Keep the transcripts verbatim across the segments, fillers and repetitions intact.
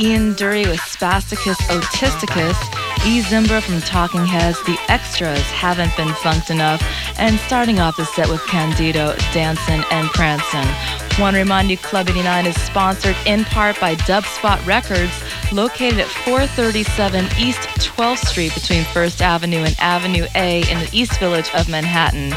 Ian Dury with Spasticus Otisticus, E. Zimbra from Talking Heads, The Extras, Haven't Been Funked Enough, and starting off the set with Candido, Dancin' and Prancin'. Want to remind you Club eighty-nine is sponsored in part by Dubspot Records, located at four thirty-seven East twelfth Street between First Avenue and Avenue A in the East Village of Manhattan.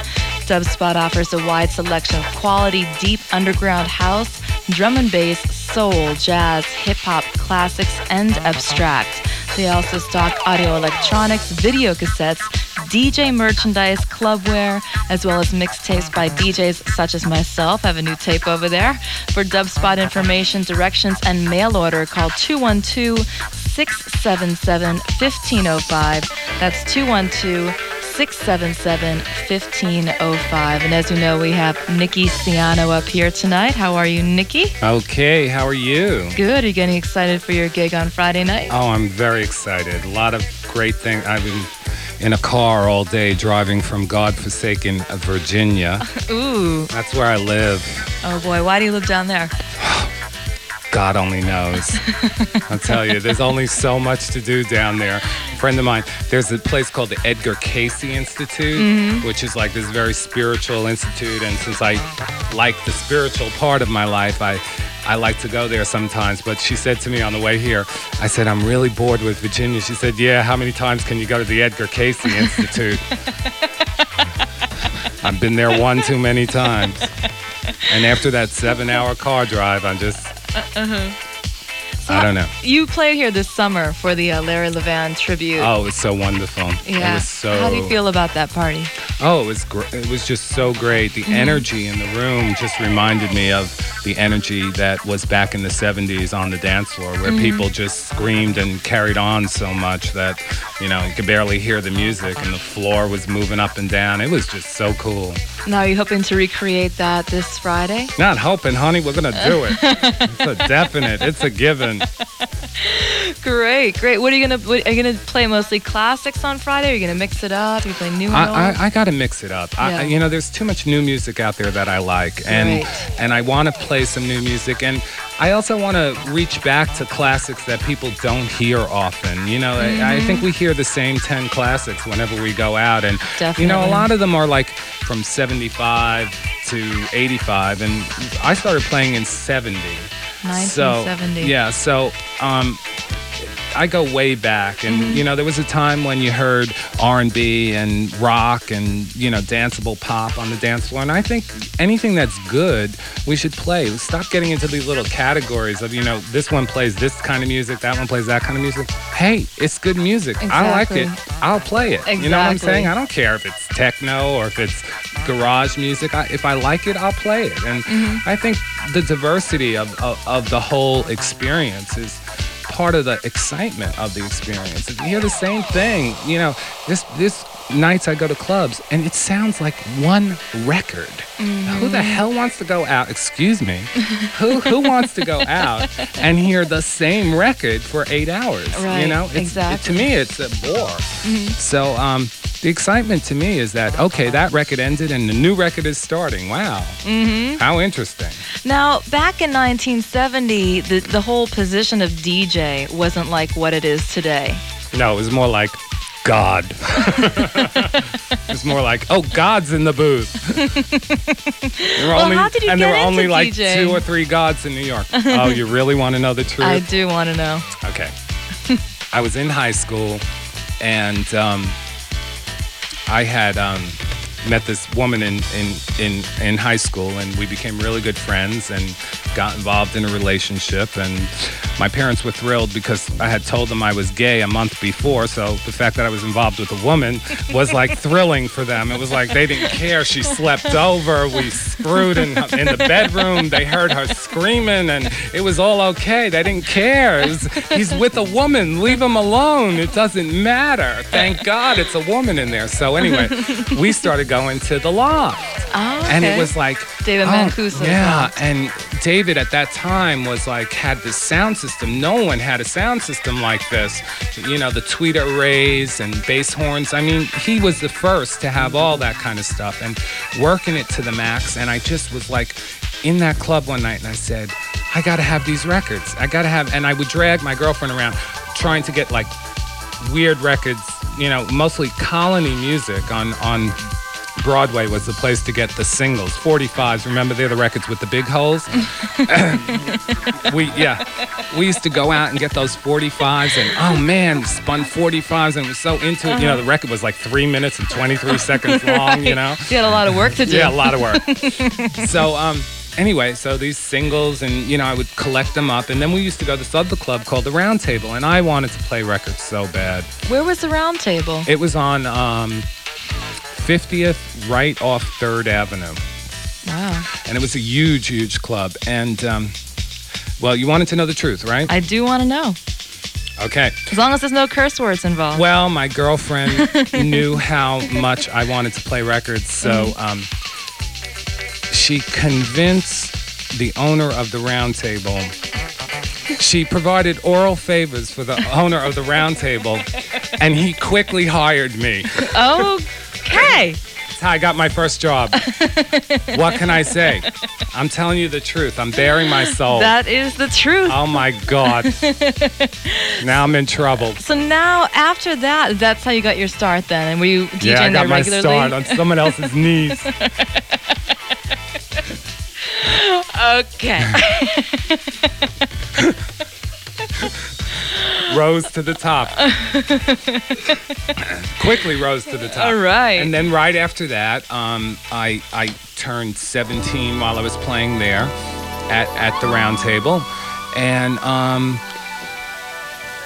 Dubspot offers a wide selection of quality, deep underground house, drum and bass, soul, jazz, hip-hop, classics, and abstract. They also stock audio electronics, video cassettes, D J merchandise, clubware, as well as mixtapes by D Js such as myself. I have a new tape over there. For Dubspot information, directions, and mail order, call two one two, six seven seven, one five zero five. That's two one two, six seven seven, one five zero five. And as you know, we have Nicky Siano up here tonight. How are you, Nicky? Okay, how are you? Good. Are you getting excited for your gig on Friday night? Oh, I'm very excited. A lot of great things. I've been in a car all day driving from godforsaken Virginia. Ooh. That's where I live. Oh, boy. Why do you live down there? God only knows. I'll tell you, there's only so much to do down there. A friend of mine, there's a place called the Edgar Cayce Institute, mm-hmm. which is like this very spiritual institute. And since I like the spiritual part of my life, I, I like to go there sometimes. But she said to me on the way here, I said, I'm really bored with Virginia. She said, yeah, how many times can you go to the Edgar Cayce Institute? I've been there one too many times. And after that seven-hour car drive, I'm just... Uh-huh. So I don't know. You play here this summer for the uh, Larry Levan tribute. Oh, it was so wonderful. Yeah. It was so... How do you feel about that party? Oh, it was gr- it was just so great. The mm-hmm. energy in the room just reminded me of the energy that was back in the seventies on the dance floor, where mm-hmm. people just screamed and carried on so much that, you know, you could barely hear the music and the floor was moving up and down. It was just so cool. Now, are you hoping to recreate that this Friday? Not hoping, honey. We're going to do it. It's a definite. It's a given. Great, great. What are you going to Are you going to play mostly classics on Friday? Are you going to mix it up? Are you playing new and old? I, I, I got to mix it up. Yeah. I, you know, there's too much new music out there that I like. And, right. and I want to play some new music. And I also want to reach back to classics that people don't hear often. You know, mm-hmm. I, I think we hear the same ten classics whenever we go out. And, definitely. You know, a lot of them are like from seventy-five to eighty-five. And I started playing in seventy. nineteen seventy. So, yeah, so um, I go way back. And, mm-hmm. you know, there was a time when you heard R and B and rock and, you know, danceable pop on the dance floor. And I think anything that's good, we should play. Stop getting into these little categories of, you know, this one plays this kind of music, that one plays that kind of music. Hey, it's good music. Exactly. I like it. I'll play it. Exactly. You know what I'm saying? I don't care if it's techno or if it's garage music. I, if I like it, I'll play it. And mm-hmm. I think the diversity of, of, of the whole experience is part of the excitement of the experience. If you hear the same thing, you know, this this nights I go to clubs and it sounds like one record. Mm-hmm. Who the hell wants to go out, excuse me, who who wants to go out and hear the same record for eight hours? Right, you know, it's, exactly. It, to me, it's a bore. Mm-hmm. So um, the excitement to me is that, okay, that record ended and the new record is starting. Wow. Mm-hmm. How interesting. Now, back in nineteen seventy, the, the whole position of D J wasn't like what it is today. No, it was more like God. It's more like, oh, God's in the booth. Well, only, how did you and get there were only D J? Like two or three gods in New York. Oh, you really want to know the truth? I do want to know. Okay. I was in high school, and um, I had um, met this woman in, in, in, in high school, and we became really good friends and got involved in a relationship. And my parents were thrilled because I had told them I was gay a month before, so the fact that I was involved with a woman was like thrilling for them. It was like they didn't care. She slept over. We screwed in, in the bedroom. They heard her screaming, and it was all okay. They didn't care. It was, he's with a woman. Leave him alone. It doesn't matter. Thank God it's a woman in there. So anyway, we started going to the loft. Oh, okay. And it was like... David oh, Mancuso. Yeah, and David... David at that time was like, had this sound system. No one had a sound system like this. You know, the tweeter arrays and bass horns. I mean, he was the first to have all that kind of stuff and working it to the max. And I just was like in that club one night and I said, I gotta have these records. I gotta have, and I would drag my girlfriend around trying to get like weird records, you know, mostly colony music on, on Broadway was the place to get the singles. forty-fives, remember, they're the records with the big holes? we yeah. We used to go out and get those forty-fives and, oh man, we spun forty-fives and was so into it. Uh-huh. You know, the record was like three minutes and twenty-three seconds long, right. You know? You had a lot of work to do. Yeah, a lot of work. so, um, anyway, so these singles and, you know, I would collect them up. And then we used to go to this other club called the Round Table, and I wanted to play records so bad. Where was the Round Table? It was on... Um, fiftieth, right off third Avenue. Wow. And it was a huge, huge club. And, um, well, you wanted to know the truth, right? I do want to know. Okay. As long as there's no curse words involved. Well, my girlfriend knew how much I wanted to play records, so um, she convinced the owner of the Round Table. She provided oral favors for the owner of the Round Table, and he quickly hired me. Oh, hey! That's how I got my first job. What can I say? I'm telling you the truth. I'm bearing my soul. That is the truth. Oh, my God. Now I'm in trouble. So now, after that, that's how you got your start then? And were you DJing yeah, I got there my regularly? Start on someone else's knees. Okay. Rose to the top. Quickly rose to the top. All right. And then right after that, um, I I turned seventeen while I was playing there at, at the Round Table. And um,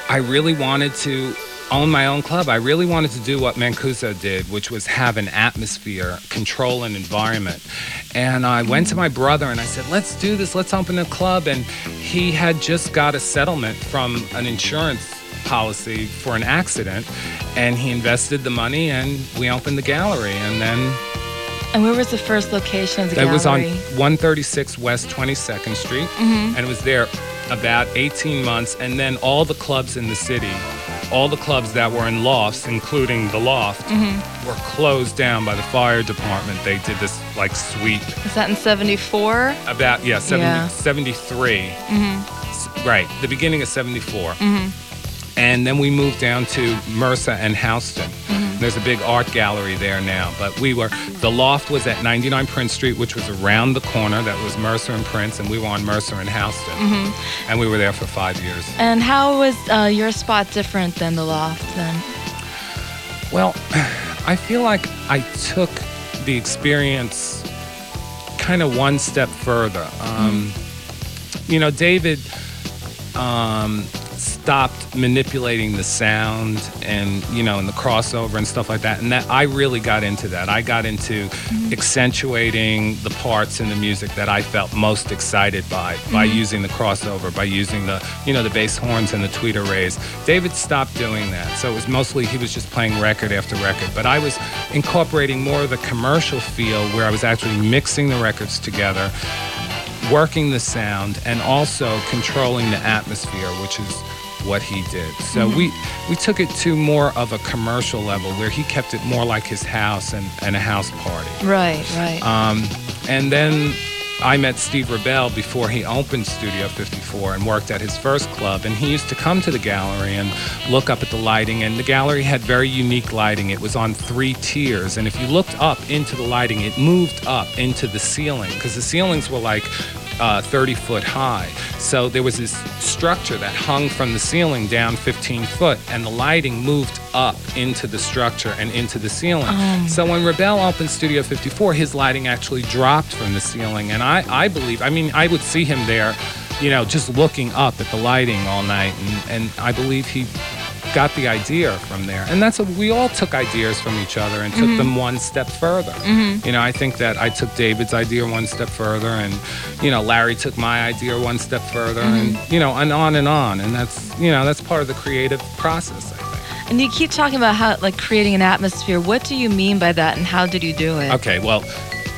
I really wanted to own my own club. I really wanted to do what Mancuso did, which was have an atmosphere, control an environment. And I went to my brother and I said, let's do this, let's open a club. And he had just got a settlement from an insurance policy for an accident. And he invested the money and we opened the Gallery. And then... And where was the first location of the Gallery? It was on one thirty-six West twenty-second Street. Mm-hmm. And it was there about eighteen months. And then all the clubs in the city... All the clubs that were in lofts, including the loft, mm-hmm. were closed down by the fire department. They did this, like, sweep. Was that in seventy-four? About, yeah, seventy, yeah. seventy-three. Mm-hmm. Right, the beginning of seventy-four. Mm-hmm. And then we moved down to Mercer and Houston. Mm-hmm. There's a big art gallery there now. But we were, the loft was at ninety-nine Prince Street, which was around the corner. That was Mercer and Prince, and we were on Mercer and Houston. Mm-hmm. And we were there for five years. And how was uh, your spot different than the loft then? Well, I feel like I took the experience kind of one step further. Um, mm-hmm. You know, David... Um, stopped manipulating the sound and, you know, and the crossover and stuff like that. And that I really got into that. I got into mm-hmm. accentuating the parts in the music that I felt most excited by, mm-hmm. by using the crossover, by using the, you know, the bass horns and the tweeter rays. David stopped doing that. So it was mostly, he was just playing record after record. But I was incorporating more of the commercial feel where I was actually mixing the records together, working the sound, and also controlling the atmosphere, which is what he did. So mm-hmm. we we took it to more of a commercial level where he kept it more like his house and, and a house party. Right, right. Um, and then I met Steve Rubell before he opened Studio fifty-four and worked at his first club. And he used to come to the Gallery and look up at the lighting. And the Gallery had very unique lighting. It was on three tiers. And if you looked up into the lighting, it moved up into the ceiling because the ceilings were like uh, thirty foot high. So there was this structure that hung from the ceiling down fifteen foot. And the lighting moved up into the structure and into the ceiling. Um. So when Rubell opened Studio fifty-four, his lighting actually dropped from the ceiling. And I, I believe, I mean, I would see him there, you know, just looking up at the lighting all night, and, and I believe he got the idea from there. And that's, a, we all took ideas from each other and mm-hmm. took them one step further. Mm-hmm. You know, I think that I took David's idea one step further, and, you know, Larry took my idea one step further, mm-hmm. and, you know, and on and on. And that's, you know, that's part of the creative process, I think. And you keep talking about how, like, creating an atmosphere. What do you mean by that, and how did you do it? Okay, well...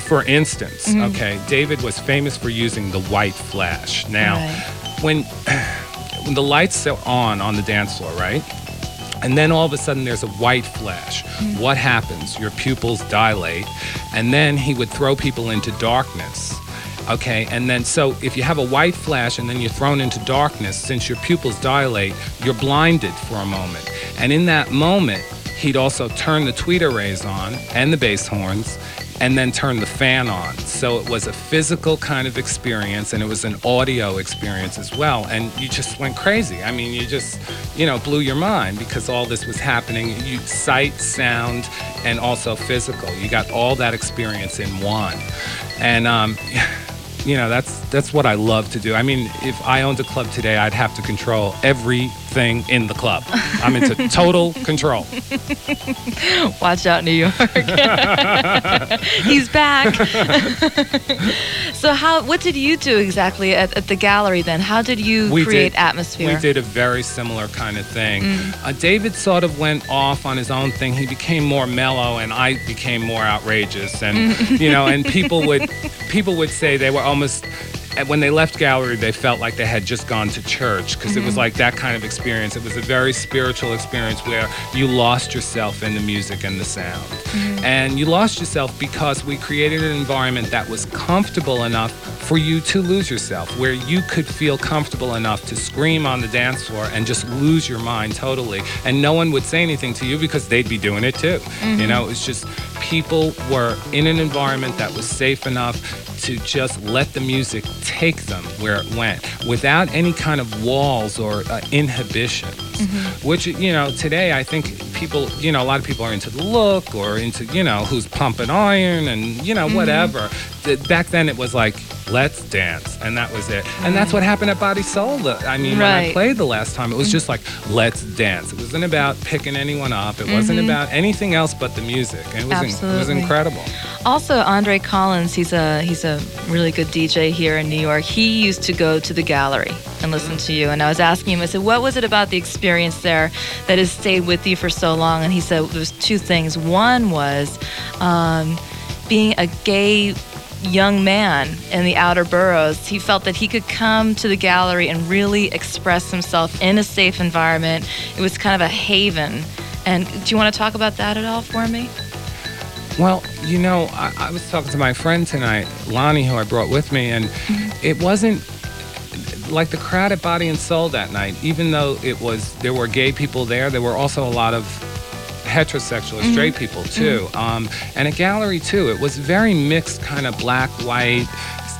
For instance, mm-hmm. okay, David was famous for using the white flash. Now, right. when, when the lights are on on the dance floor, right? And then all of a sudden there's a white flash. Mm-hmm. What happens? Your pupils dilate. And then he would throw people into darkness. Okay, and then so if you have a white flash and then you're thrown into darkness, since your pupils dilate, you're blinded for a moment. And in that moment, he'd also turn the tweet arrays on and the bass horns and then turn the fan on. So it was a physical kind of experience, and it was an audio experience as well. And you just went crazy. I mean, you just, you know, blew your mind because all this was happening. You sight, sound, and also physical. You got all that experience in one. And, um, you know, that's that's what I love to do. I mean, if I owned a club today, I'd have to control everything in the club. I'm into total control. Watch out, New York. He's back. So how? What did you do exactly at, at the gallery then? How did you we create did, atmosphere? We did a very similar kind of thing. Mm. Uh, David sort of went off on his own thing. He became more mellow, and I became more outrageous. And you know, and people would people would say they were almost. When they left gallery, they felt like they had just gone to church because mm-hmm. it was like that kind of experience. It was a very spiritual experience where you lost yourself in the music and the sound. Mm-hmm. And you lost yourself because we created an environment that was comfortable enough for you to lose yourself, where you could feel comfortable enough to scream on the dance floor and just lose your mind totally. And no one would say anything to you because they'd be doing it too. Mm-hmm. You know, it was just people were in an environment that was safe enough to just let the music take them where it went without any kind of walls or uh, inhibitions, mm-hmm. which, you know, today I think people, you know, a lot of people are into the look or into, you know, who's pumping iron and, you know, mm-hmm. whatever. The, back then it was like, let's dance, and that was it. And that's what happened at Body Soul. The, I mean, right. when I played the last time, it was mm-hmm. just like, let's dance. It wasn't about picking anyone up. It mm-hmm. wasn't about anything else but the music. And it was Absolutely. in, it was incredible. Also, Andre Collins, he's a he's a really good D J here in New York. He used to go to the gallery and listen mm-hmm. to you. And I was asking him, I said, what was it about the experience there that has stayed with you for so long? And he said there was two things. One was um, being a gay young man in the outer boroughs, he felt that he could come to the gallery and really express himself in a safe environment. It was kind of a haven. And do you want to talk about that at all for me? Well, you know, I, I was talking to my friend tonight, Lonnie, who I brought with me, and mm-hmm. it wasn't like the crowd at Body and Soul that night, even though it was, there were gay people there, there were also a lot of heterosexual or straight mm-hmm. people too, mm-hmm. um, and a gallery too. It was very mixed, kind of black, white,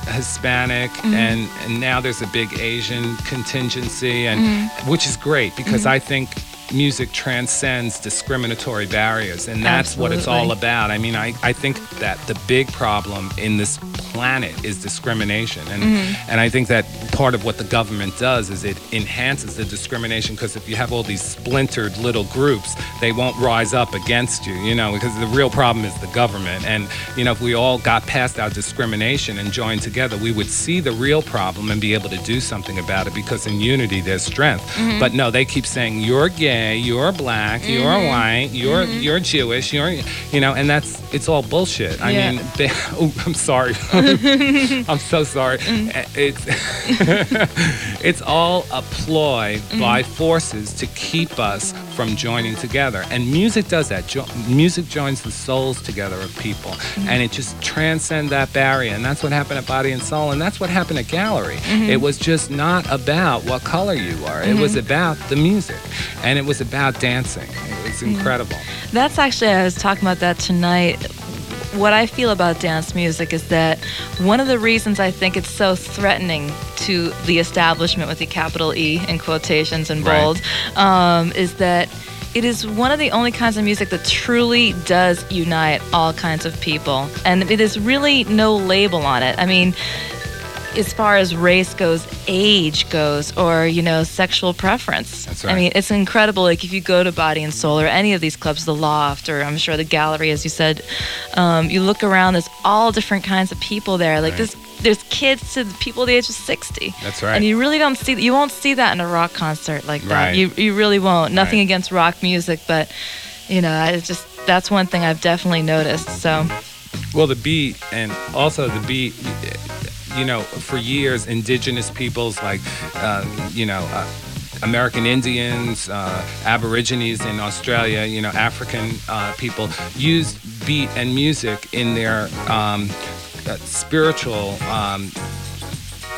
Hispanic, mm-hmm. and, and now there's a big Asian contingency, and mm-hmm. which is great because mm-hmm. I think music transcends discriminatory barriers, and that's Absolutely. what it's all about. I mean, I, I think that the big problem in this planet is discrimination, and mm-hmm. and I think that part of what the government does is it enhances the discrimination, because if you have all these splintered little groups, they won't rise up against you, you know, because the real problem is the government. And, you know, if we all got past our discrimination and joined together, we would see the real problem and be able to do something about it, because in unity there's strength. Mm-hmm. But no, they keep saying, you're gay, you're black, mm-hmm. you're white, you're mm-hmm. you're Jewish, you're, you know, and that's, it's all bullshit. I yeah. mean, they, oh, I'm sorry. I'm so sorry. Mm-hmm. It's it's all a ploy mm-hmm. by forces to keep us from joining together. And music does that. Jo- music joins the souls together of people. Mm-hmm. And it just transcends that barrier. And that's what happened at Body and Soul. And that's what happened at Gallery. Mm-hmm. It was just not about what color you are. Mm-hmm. It was about the music. And it was about dancing. It's incredible. That's actually, I was talking about that tonight. What I feel about dance music is that one of the reasons I think it's so threatening to the establishment, with the capital E in quotations and bold, right. um, is that it is one of the only kinds of music that truly does unite all kinds of people. And it is really no label on it. I mean, as far as race goes, age goes, or, you know, sexual preference. That's right. I mean, it's incredible. Like, if you go to Body and Soul or any of these clubs, the Loft, or I'm sure the Gallery, as you said, um, you look around, there's all different kinds of people there. Like, right. this, there's kids to the people the age of sixty. That's right. And you really don't see, you won't see that in a rock concert like that. Right. You, you really won't. Nothing right. against rock music, but, you know, I just, that's one thing I've definitely noticed, so. Well, the beat, and also the beat, you know, for years, indigenous peoples like, uh, you know, uh, American Indians, uh, Aborigines in Australia, you know, African uh, people used beat and music in their um, uh, spiritual um,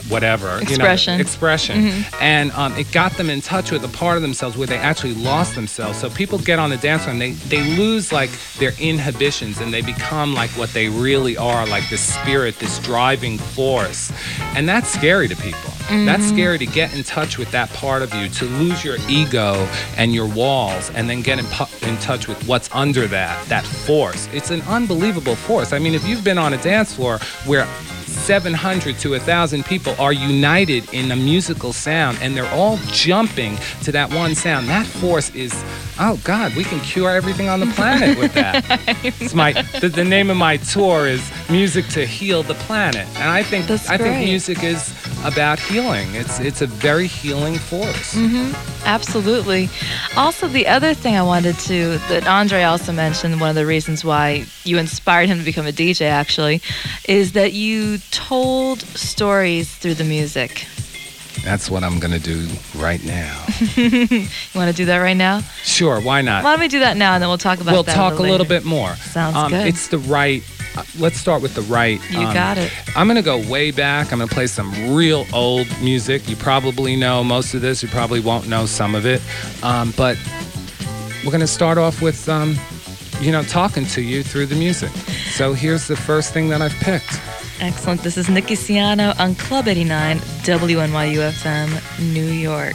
whatever. Expression. You know, expression. Mm-hmm. And um, it got them in touch with a part of themselves where they actually lost themselves. So people get on the dance floor and they, they lose like their inhibitions and they become like what they really are, like this spirit, this driving force. And that's scary to people. Mm-hmm. That's scary to get in touch with that part of you, to lose your ego and your walls and then get in, pu- in touch with what's under that, that force. It's an unbelievable force. I mean, if you've been on a dance floor where seven hundred to one thousand people are united in a musical sound and they're all jumping to that one sound. That force is, oh God, we can cure everything on the planet with that. It's my the, the name of my tour is Music to Heal the Planet. And I think That's I great. think music is about healing. It's it's a very healing force. Mm-hmm. Absolutely. Also, the other thing I wanted to, that Andre also mentioned, one of the reasons why you inspired him to become a D J actually, is that you told stories through the music. That's what I'm going to do right now. You want to do that right now? Sure, why not? Why don't we do that now and then we'll talk about we'll that We'll talk a little, a little bit more. Sounds um, good. It's the right... Uh, let's start with the right. You um, got it. I'm going to go way back. I'm going to play some real old music. You probably know most of this. You probably won't know some of it. Um, but we're going to start off with, um, you know, talking to you through the music. So here's the first thing that I've picked. Excellent. This is Nicky Siano on Club eighty-nine, W N Y U F M, New York.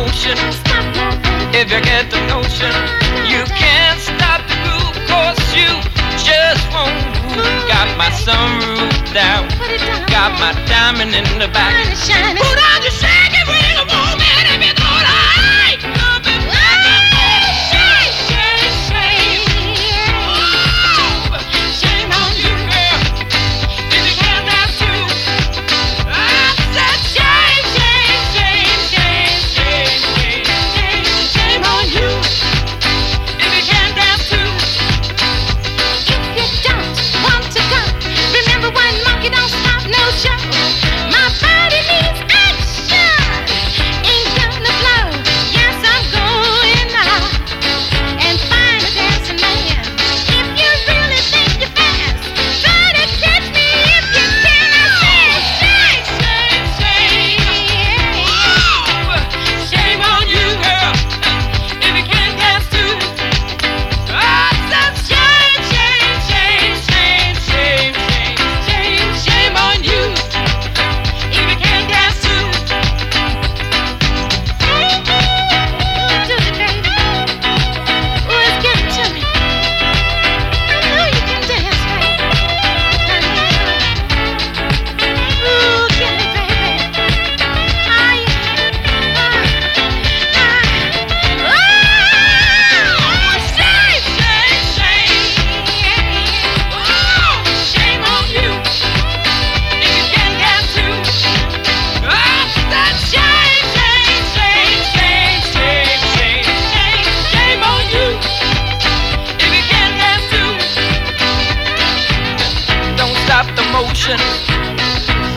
motion. If you get the notion, you can't stop the groove, cause you just won't move. Got my sunroof down, got my diamond in the back. Put on your shaggy ring, woman, if you don't like. Come and back up on the shake, shake, shake. Oh, shame on you, girl. Did you hear that too? I said shame, shame, shame, shame, shame, shame, shame, shame on you. If you can't dance too. If you don't want to go, remember one monkey don't stop no show.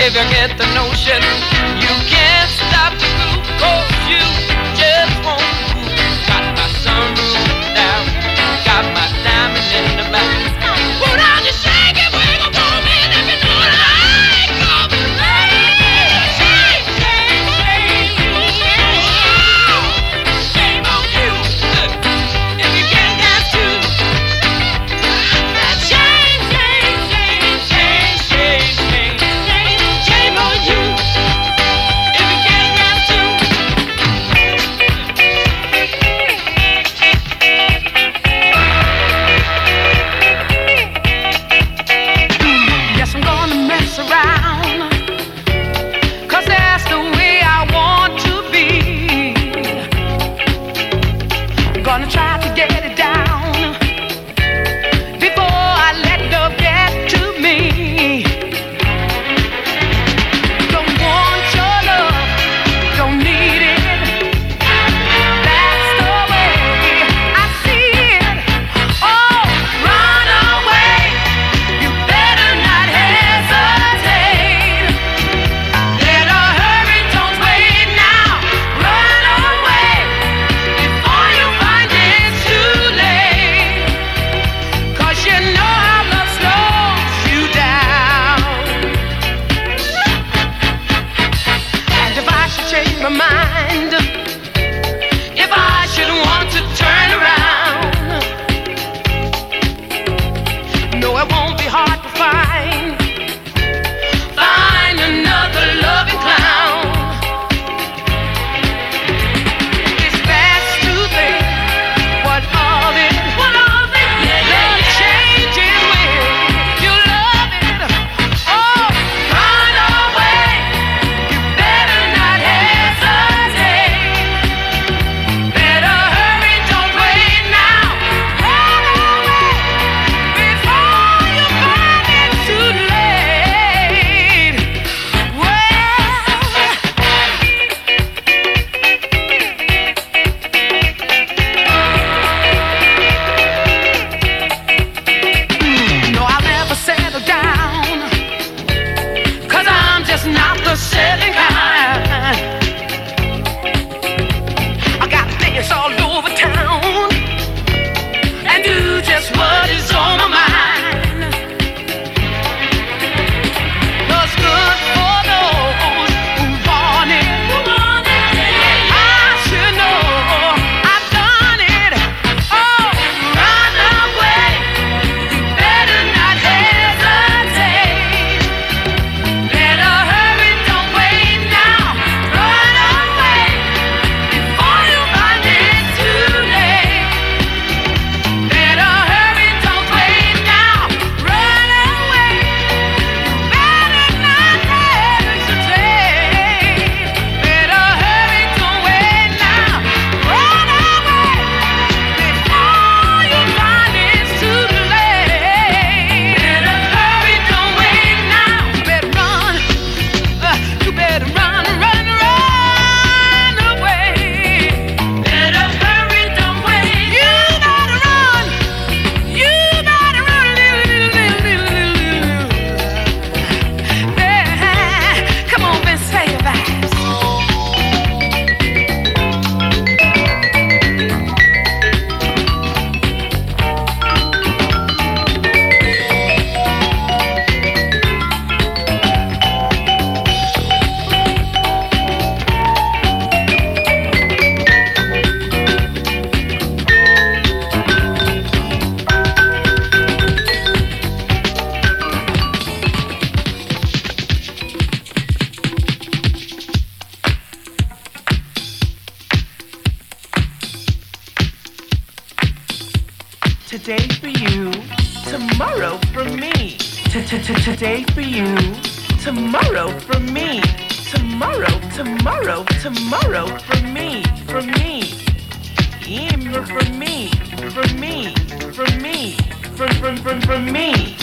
If you get the notion, you can't stop the groove, cause you just won't move. Got my sunroof down, got my diamond in the back. Put on your shaggy wiggle, woman, if you know what I call me. Shake, shake, shake. Shame on you, if you can't dance too. Shame, shame, shame, shame, shame, shame. Wait. Today for you, tomorrow for me. Today for you, tomorrow for me. Tomorrow, tomorrow, tomorrow for me, for me. For for me, for me, for me, for for for for me.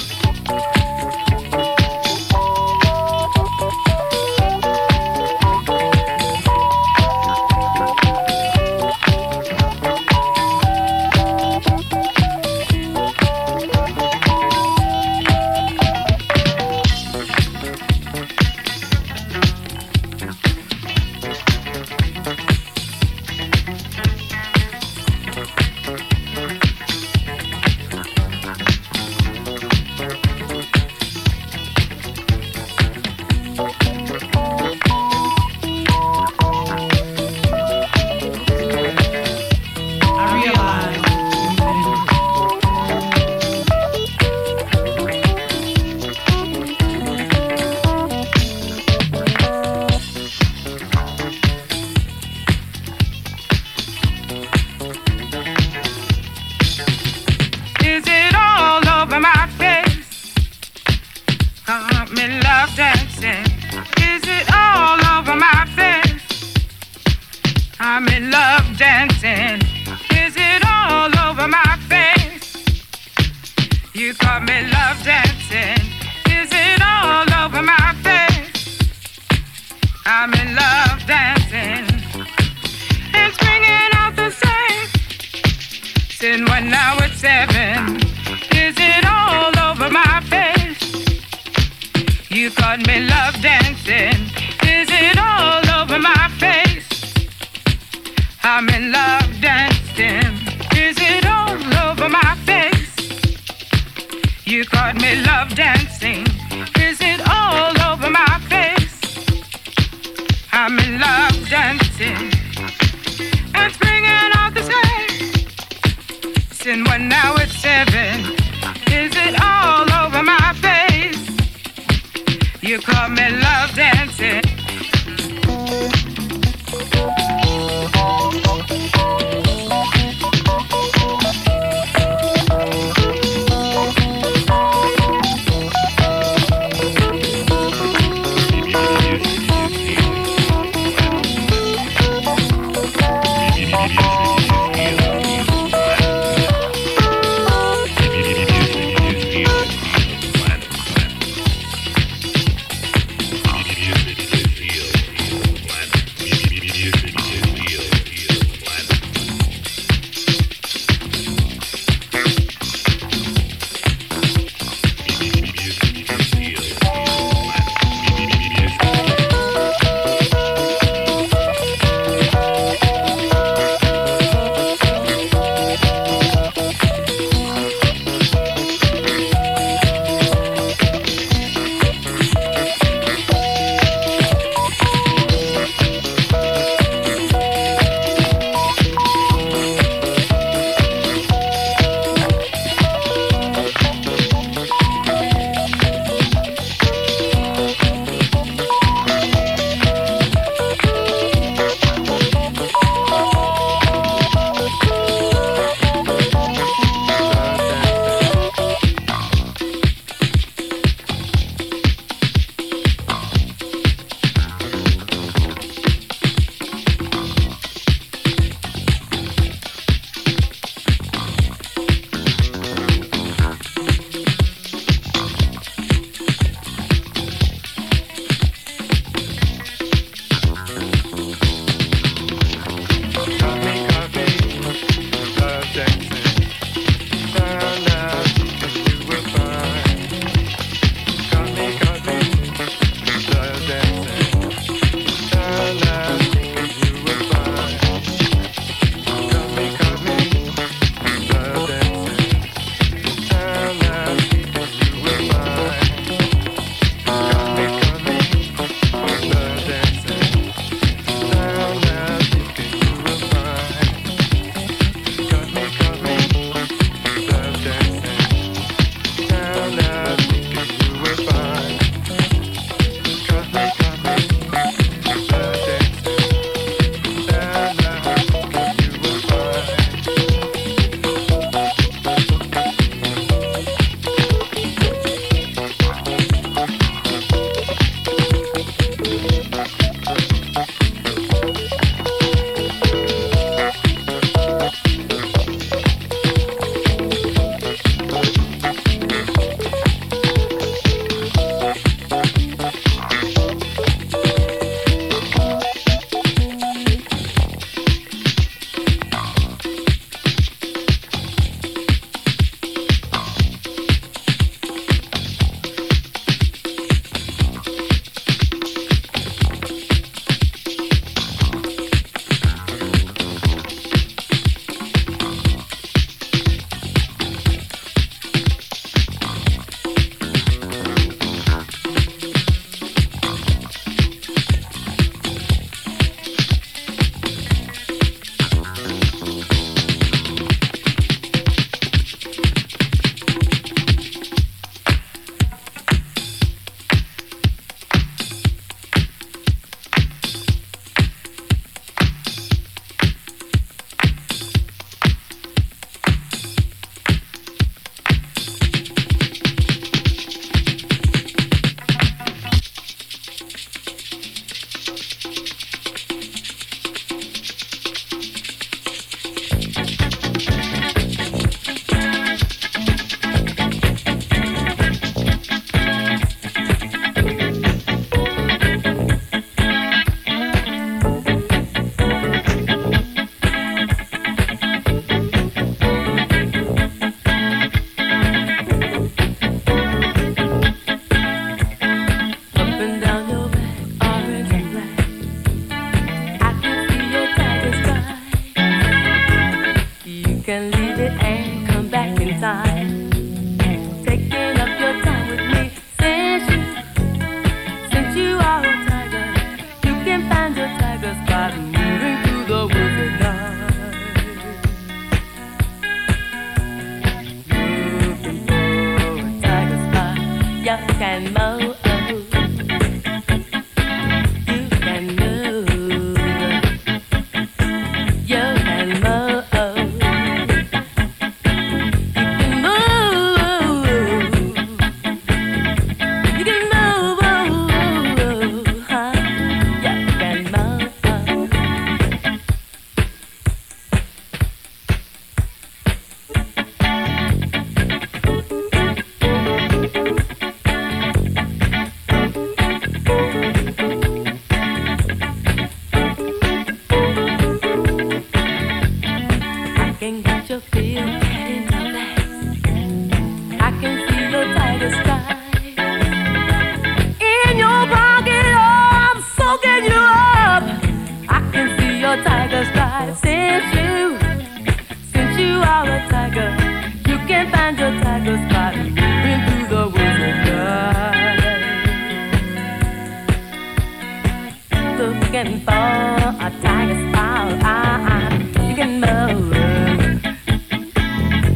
look and fall, a tiger's fall, ah, you can move,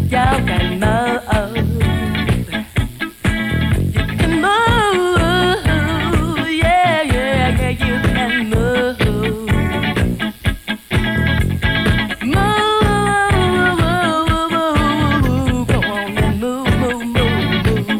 you can move, you can move, yeah, yeah, yeah, you can move, move, go on and move, move, move, move, move.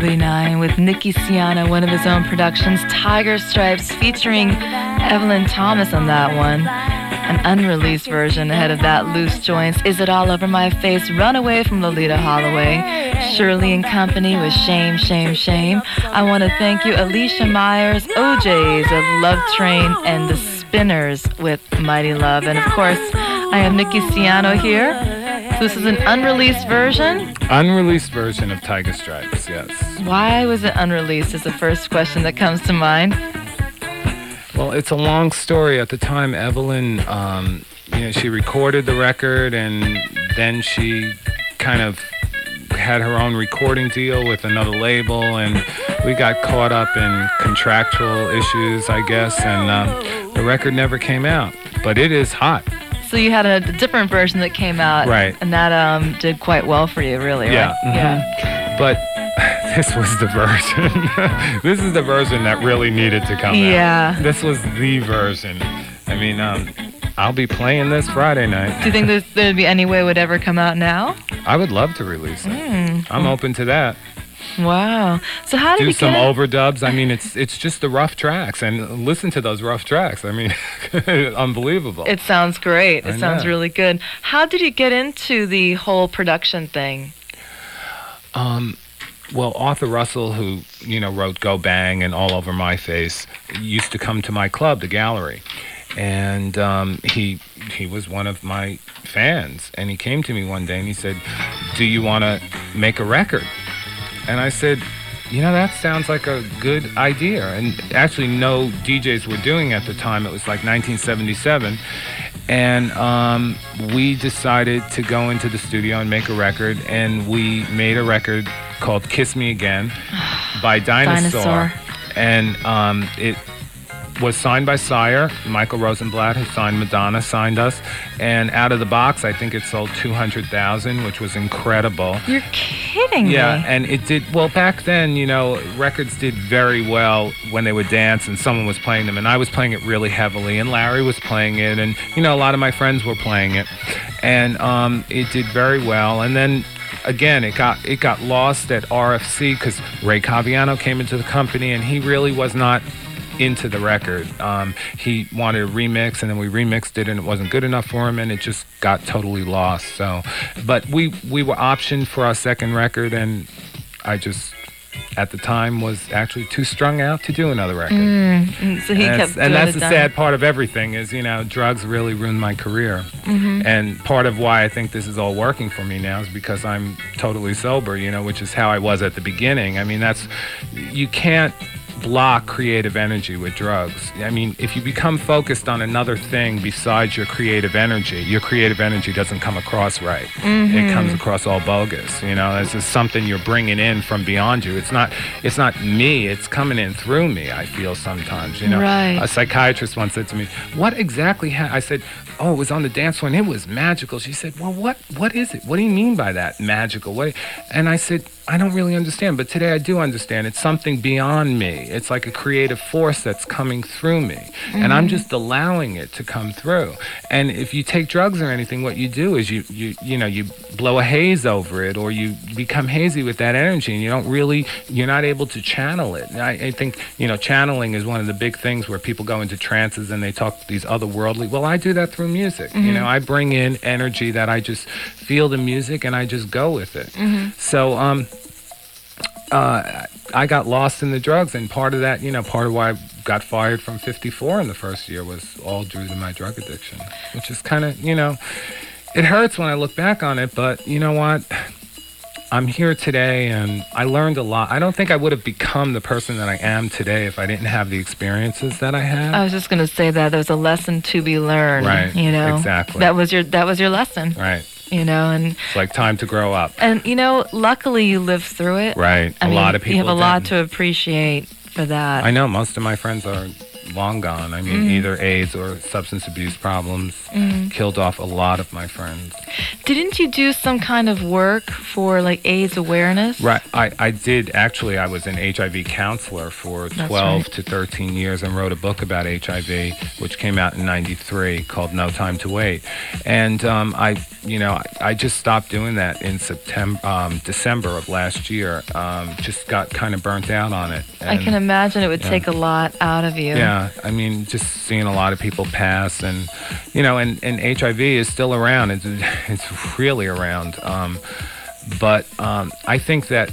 nineteen seventy-nine with Nicky Siano, one of his own productions, Tiger Stripes, featuring Evelyn Thomas on that one. An unreleased version ahead of that, Loose Joints, Is It All Over My Face, Runaway from Lolita Holloway, Shirley and Company with Shame, Shame, Shame. I want to thank you, Alicia Myers, O J's of Love Train, and the Spinners with Mighty Love. And of course, I have Nicky Siano here. So this is an unreleased version? Unreleased version of Tiger Stripes, yes. Why was it unreleased is the first question that comes to mind. Well, it's a long story. At the time, Evelyn, um, you know, she recorded the record, and then she kind of had her own recording deal with another label, and we got caught up in contractual issues, I guess, and uh, the record never came out. But it is hot. So you had a different version that came out, right? And that um, did quite well for you, really, yeah. right? Mm-hmm. Yeah. But this was the version. This is the version that really needed to come yeah. out. Yeah. This was the version. I mean, um, I'll be playing this Friday night. Do you think there's, there'd be any way it would ever come out now? I would love to release it. Mm. I'm open to that. Wow. So how did you do some get overdubs? I mean, it's it's just the rough tracks, and listen to those rough tracks. I mean, unbelievable. It sounds great. It I sounds know. really good. How did you get into the whole production thing? Um. Well, Arthur Russell, who, you know, wrote Go Bang and All Over My Face, used to come to my club, The Gallery. And um, he he was one of my fans. And he came to me one day and he said, "Do you want to make a record?" And I said, you know, that sounds like a good idea. And actually no D Js were doing it at the time. It was like nineteen seventy-seven. And um, we decided to go into the studio and make a record. And we made a record called Kiss Me Again by Dinosaur. Dinosaur. And um, it was signed by Sire. Michael Rosenblatt, who signed Madonna, signed us. And out of the box, I think it sold two hundred thousand, which was incredible. You're kidding me. Yeah, and it did, well, back then, you know, records did very well when they would dance and someone was playing them. And I was playing it really heavily, and Larry was playing it, and, you know, a lot of my friends were playing it. And um, it did very well. And then, again, it got it got lost at R F C because Ray Caviano came into the company, and he really was not into the record. Um, he wanted a remix, and then we remixed it, and it wasn't good enough for him, and it just got totally lost. So, but we we were optioned for our second record, and I just at the time was actually too strung out to do another record. Mm, so he and kept that's, and that's the done. sad part of everything is, you know, drugs really ruined my career. Mm-hmm. And part of why I think this is all working for me now is because I'm totally sober, you know, which is how I was at the beginning. I mean, that's, you can't block creative energy with drugs. I mean, if you become focused on another thing besides your creative energy, your creative energy doesn't come across right. Mm-hmm. It comes across all bogus. You know, this is something you're bringing in from beyond you. It's not. It's not me. It's coming in through me. I feel sometimes. You know, right. A psychiatrist once said to me, "What exactly?" Ha-? I said, "Oh, it was on the dance floor, and it was magical." She said, "Well, what? What is it? What do you mean by that magical?" What? And I said, I don't really understand, but today I do understand. It's something beyond me. It's like a creative force that's coming through me, mm-hmm. and I'm just allowing it to come through. And if you take drugs or anything, what you do is you, you, you know, you blow a haze over it, or you become hazy with that energy, and you don't really, you're not able to channel it. I, I think, you know, channeling is one of the big things where people go into trances and they talk these otherworldly. Well, I do that through music. Mm-hmm. You know, I bring in energy that I just feel the music and I just go with it. Mm-hmm. So, um. Uh, I got lost in the drugs, and part of that, you know, part of why I got fired from fifty-four in the first year was all due to my drug addiction, which is kind of, you know, it hurts when I look back on it, but you know what? I'm here today, and I learned a lot. I don't think I would have become the person that I am today if I didn't have the experiences that I had. I was just going to say that. There's a lesson to be learned. Right, you know? Exactly. That was your, that was your lesson. Right. You know, and it's like time to grow up. And you know, luckily you lived through it. Right. I a mean, lot of people. You have a didn't. lot to appreciate for that. I know most of my friends are long gone. I mean, mm. either AIDS or substance abuse problems mm. killed off a lot of my friends. Didn't you do some kind of work for, like, AIDS awareness? Right. I, I did. Actually, I was an H I V counselor for twelve right. to thirteen years and wrote a book about H I V, which came out in ninety-three, called No Time to Wait. And um, I, you know, I, I just stopped doing that in September, um, December of last year. Um, just got kind of burnt out on it. And, I can imagine it would yeah. take a lot out of you. Yeah. I mean, just seeing a lot of people pass, and, you know, and, and H I V is still around. It's, it's really around. Um, but um, I think that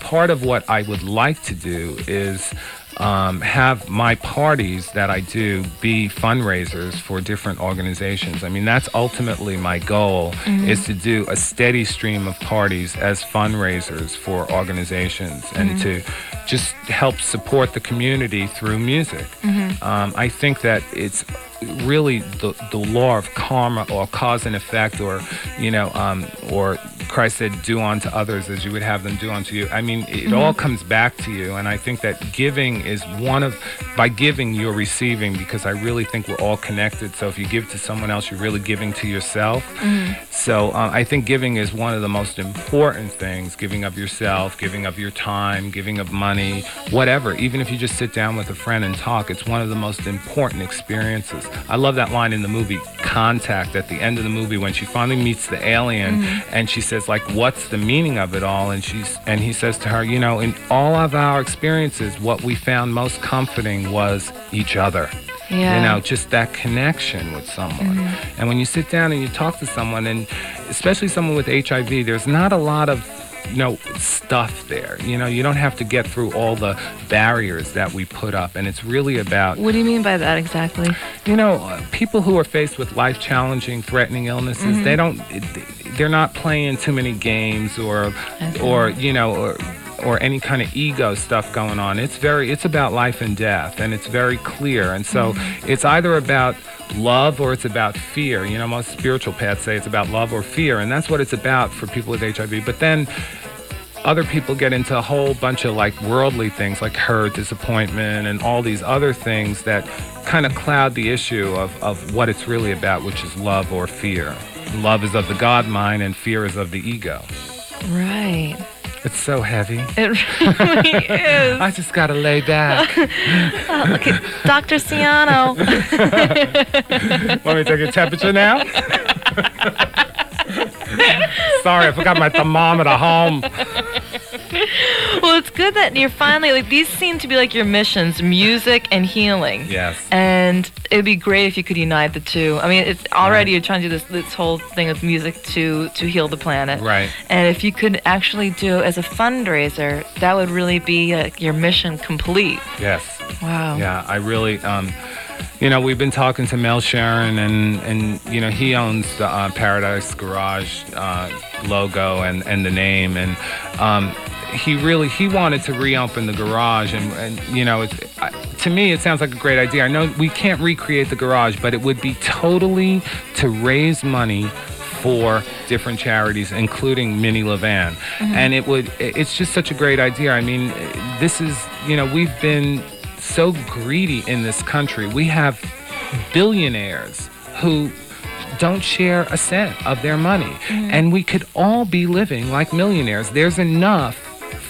part of what I would like to do is um, have my parties that I do be fundraisers for different organizations. I mean, that's ultimately my goal, mm-hmm. is to do a steady stream of parties as fundraisers for organizations, mm-hmm. and to just help support the community through music. Mm-hmm. Um, I think that it's really the, the law of karma, or cause and effect, or, you know, um, or Christ said, do unto others as you would have them do unto you. I mean, it mm-hmm. all comes back to you, and I think that giving is one of, by giving you're receiving, because I really think we're all connected. So if you give to someone else, you're really giving to yourself. Mm-hmm. So uh, I think giving is one of the most important things, giving of yourself, giving of your time, giving of money, whatever. Even if you just sit down with a friend and talk, it's one of the most important experiences. I love that line in the movie Contact, at the end of the movie, when she finally meets the alien, mm-hmm. and she says, like, what's the meaning of it all? And she's and he says to her, you know, in all of our experiences, what we found most comforting was each other. Yeah. You know, just that connection with someone. Mm-hmm. And when you sit down and you talk to someone, and especially someone with H I V, there's not a lot of, you know, stuff there. You know, you don't have to get through all the barriers that we put up. And it's really about... What do you mean by that exactly? You know, uh, people who are faced with life-challenging, threatening illnesses, mm-hmm. they don't... They're not playing too many games or, okay. or you know... or. or any kind of ego stuff going on. It's very, it's about life and death, and it's very clear. And so mm-hmm. it's either about love or it's about fear. You know, most spiritual paths say it's about love or fear, and that's what it's about for people with H I V. But then other people get into a whole bunch of, like, worldly things, like hurt, disappointment, and all these other things that kind of cloud the issue of, of what it's really about, which is love or fear. Love is of the God mind, and fear is of the ego. Right. It's so heavy. It really is. I just got to lay back. Oh, look at Doctor Siano. Want me to take your temperature now? Sorry, I forgot my thermometer home. Well, it's good that you're finally, like, these seem to be like your missions, music and healing. Yes. And it would be great if you could unite the two. I mean, it's already right. you're trying to do this this whole thing with music to, to heal the planet. Right. And if you could actually do as a fundraiser, that would really be uh, your mission complete. Yes. Wow. Yeah, I really... Um, You know, we've been talking to Mel Sharon, and, and you know, he owns the uh, Paradise Garage uh, logo and, and the name, and um, he really, he wanted to reopen the garage, and, and you know, it's, I, to me, it sounds like a great idea. I know we can't recreate the garage, but it would be totally to raise money for different charities, including Minnie Levan. Mm-hmm. And it would, it's just such a great idea. I mean, this is, you know, we've been... so greedy in this country. We have billionaires who don't share a cent of their money. Mm-hmm. And we could all be living like millionaires. There's enough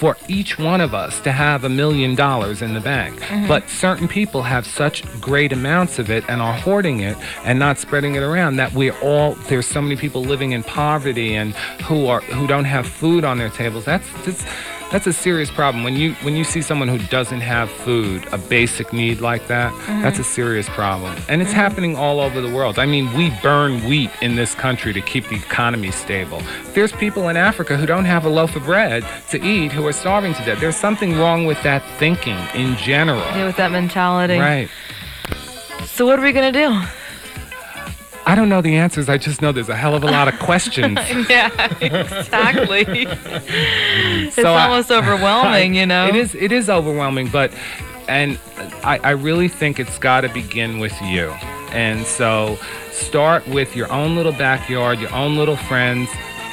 for each one of us to have a million dollars in the bank. Mm-hmm. But certain people have such great amounts of it and are hoarding it and not spreading it around, that we're all, there's so many people living in poverty and who are who don't have food on their tables. That's just... That's a serious problem. When you when you see someone who doesn't have food, a basic need like that, mm-hmm. that's a serious problem. And it's mm-hmm. happening all over the world. I mean, we burn wheat in this country to keep the economy stable. There's people in Africa who don't have a loaf of bread to eat, who are starving to death. There's something wrong with that thinking in general. Yeah, with that mentality. Right. So what are we going to do? I don't know the answers. I just know there's a hell of a lot of questions. Yeah, exactly. It's so almost I, overwhelming, I, you know? It is It is overwhelming, but, and I, I really think it's got to begin with you. And so start with your own little backyard, your own little friends.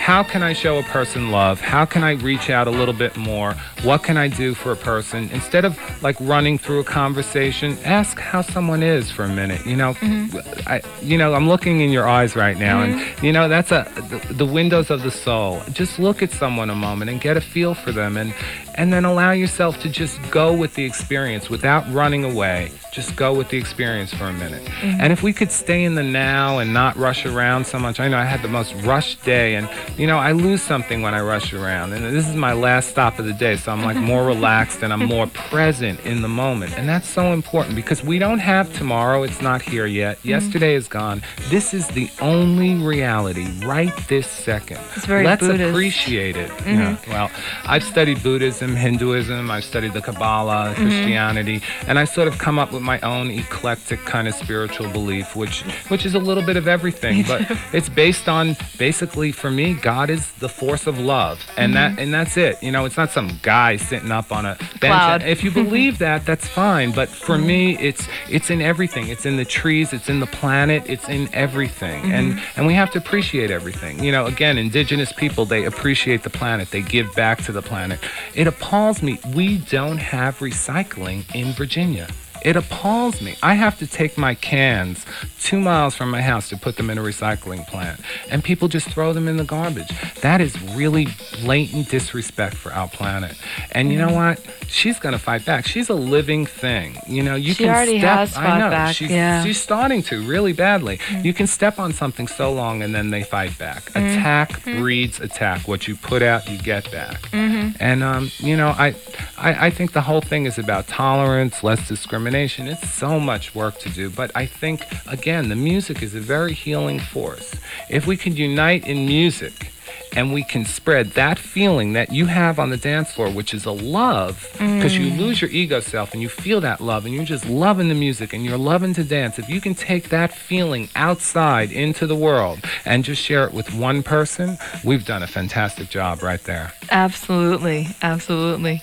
how can I show a person love? How can I reach out a little bit more? What can I do for a person? Instead of like running through a conversation, ask how someone is for a minute. You know, mm-hmm. I, you know, I'm looking in your eyes right now, mm-hmm. and you know, that's a the, the windows of the soul. Just look at someone a moment and get a feel for them, and and then allow yourself to just go with the experience without running away. Just go with the experience for a minute. Mm-hmm. And if we could stay in the now and not rush around so much. I know I had the most rushed day, and you know, I lose something when I rush around, and this is my last stop of the day, so I'm like more relaxed and I'm more present in the moment. And that's so important, because we don't have tomorrow. It's not here yet. Mm-hmm. Yesterday is gone. This is the only reality right this second. It's very Let's Buddhist. Appreciate it. Mm-hmm. You know? Well, I've studied Buddhism, Hinduism, I've studied the Kabbalah, mm-hmm. Christianity, and I sort of come up with my own eclectic kind of spiritual belief, which which is a little bit of everything, but it's based on, basically for me, God is the force of love, and mm-hmm. that and that's it. You know, it's not some guy sitting up on a bench. Cloud. If you believe that, that's fine, but for mm-hmm. me, it's it's in everything. It's in the trees, it's in the planet, it's in everything, mm-hmm. and and we have to appreciate everything. You know, again, indigenous people, they appreciate the planet, they give back to the planet. It appalls me. We don't have recycling in Virginia. It appalls me. I have to take my cans two miles from my house to put them in a recycling plant, and people just throw them in the garbage. That is really blatant disrespect for our planet. And you know what? She's going to fight back. She's a living thing. You know, you she can already step, has fought I know, back. She's, yeah. she's starting to really badly. Mm-hmm. You can step on something so long, and then they fight back. Mm-hmm. Attack mm-hmm. breeds attack. What you put out, you get back. Mm-hmm. And um, you know, I, I I think the whole thing is about tolerance, less discrimination. It's so much work to do, but I think, again, the music is a very healing force. If we could unite in music, and we can spread that feeling that you have on the dance floor, which is a love, because mm. you lose your ego self and you feel that love, and you're just loving the music and you're loving to dance. If you can take that feeling outside into the world and just share it with one person, we've done a fantastic job right there. Absolutely, absolutely.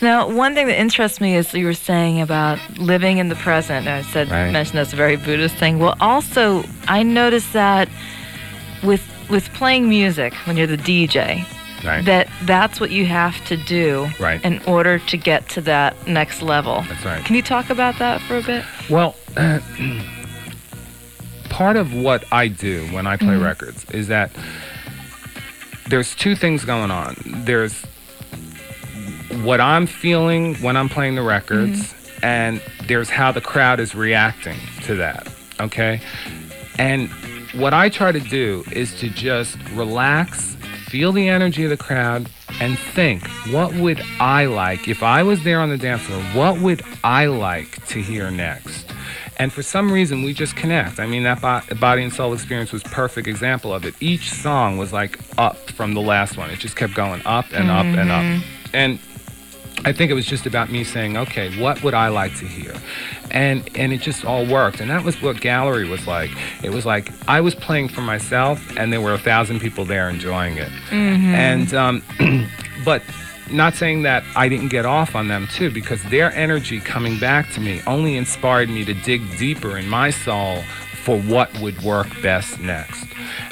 Now, one thing that interests me is you were saying about living in the present. I said, right. mentioned that's a very Buddhist thing. Well, also, I noticed that with with playing music when you're the D J, right. that that's what you have to do right. in order to get to that next level. That's right. Can you talk about that for a bit? Well, uh, part of what I do when I play mm-hmm. records is that there's two things going on. There's what I'm feeling when I'm playing the records, mm-hmm. and there's how the crowd is reacting to that, okay? And what I try to do is to just relax, feel the energy of the crowd, and think, what would I like, if I was there on the dance floor, what would I like to hear next? And for some reason, we just connect. I mean, that bo- Body and Soul experience was a perfect example of it. Each song was like up from the last one. It just kept going up and up mm-hmm. and up. And I think it was just about me saying, okay, what would I like to hear? And and it just all worked. And that was what Gallery was like. It was like I was playing for myself, and there were a thousand people there enjoying it. Mm-hmm. And um, but not saying that I didn't get off on them, too, because their energy coming back to me only inspired me to dig deeper in my soul for what would work best next.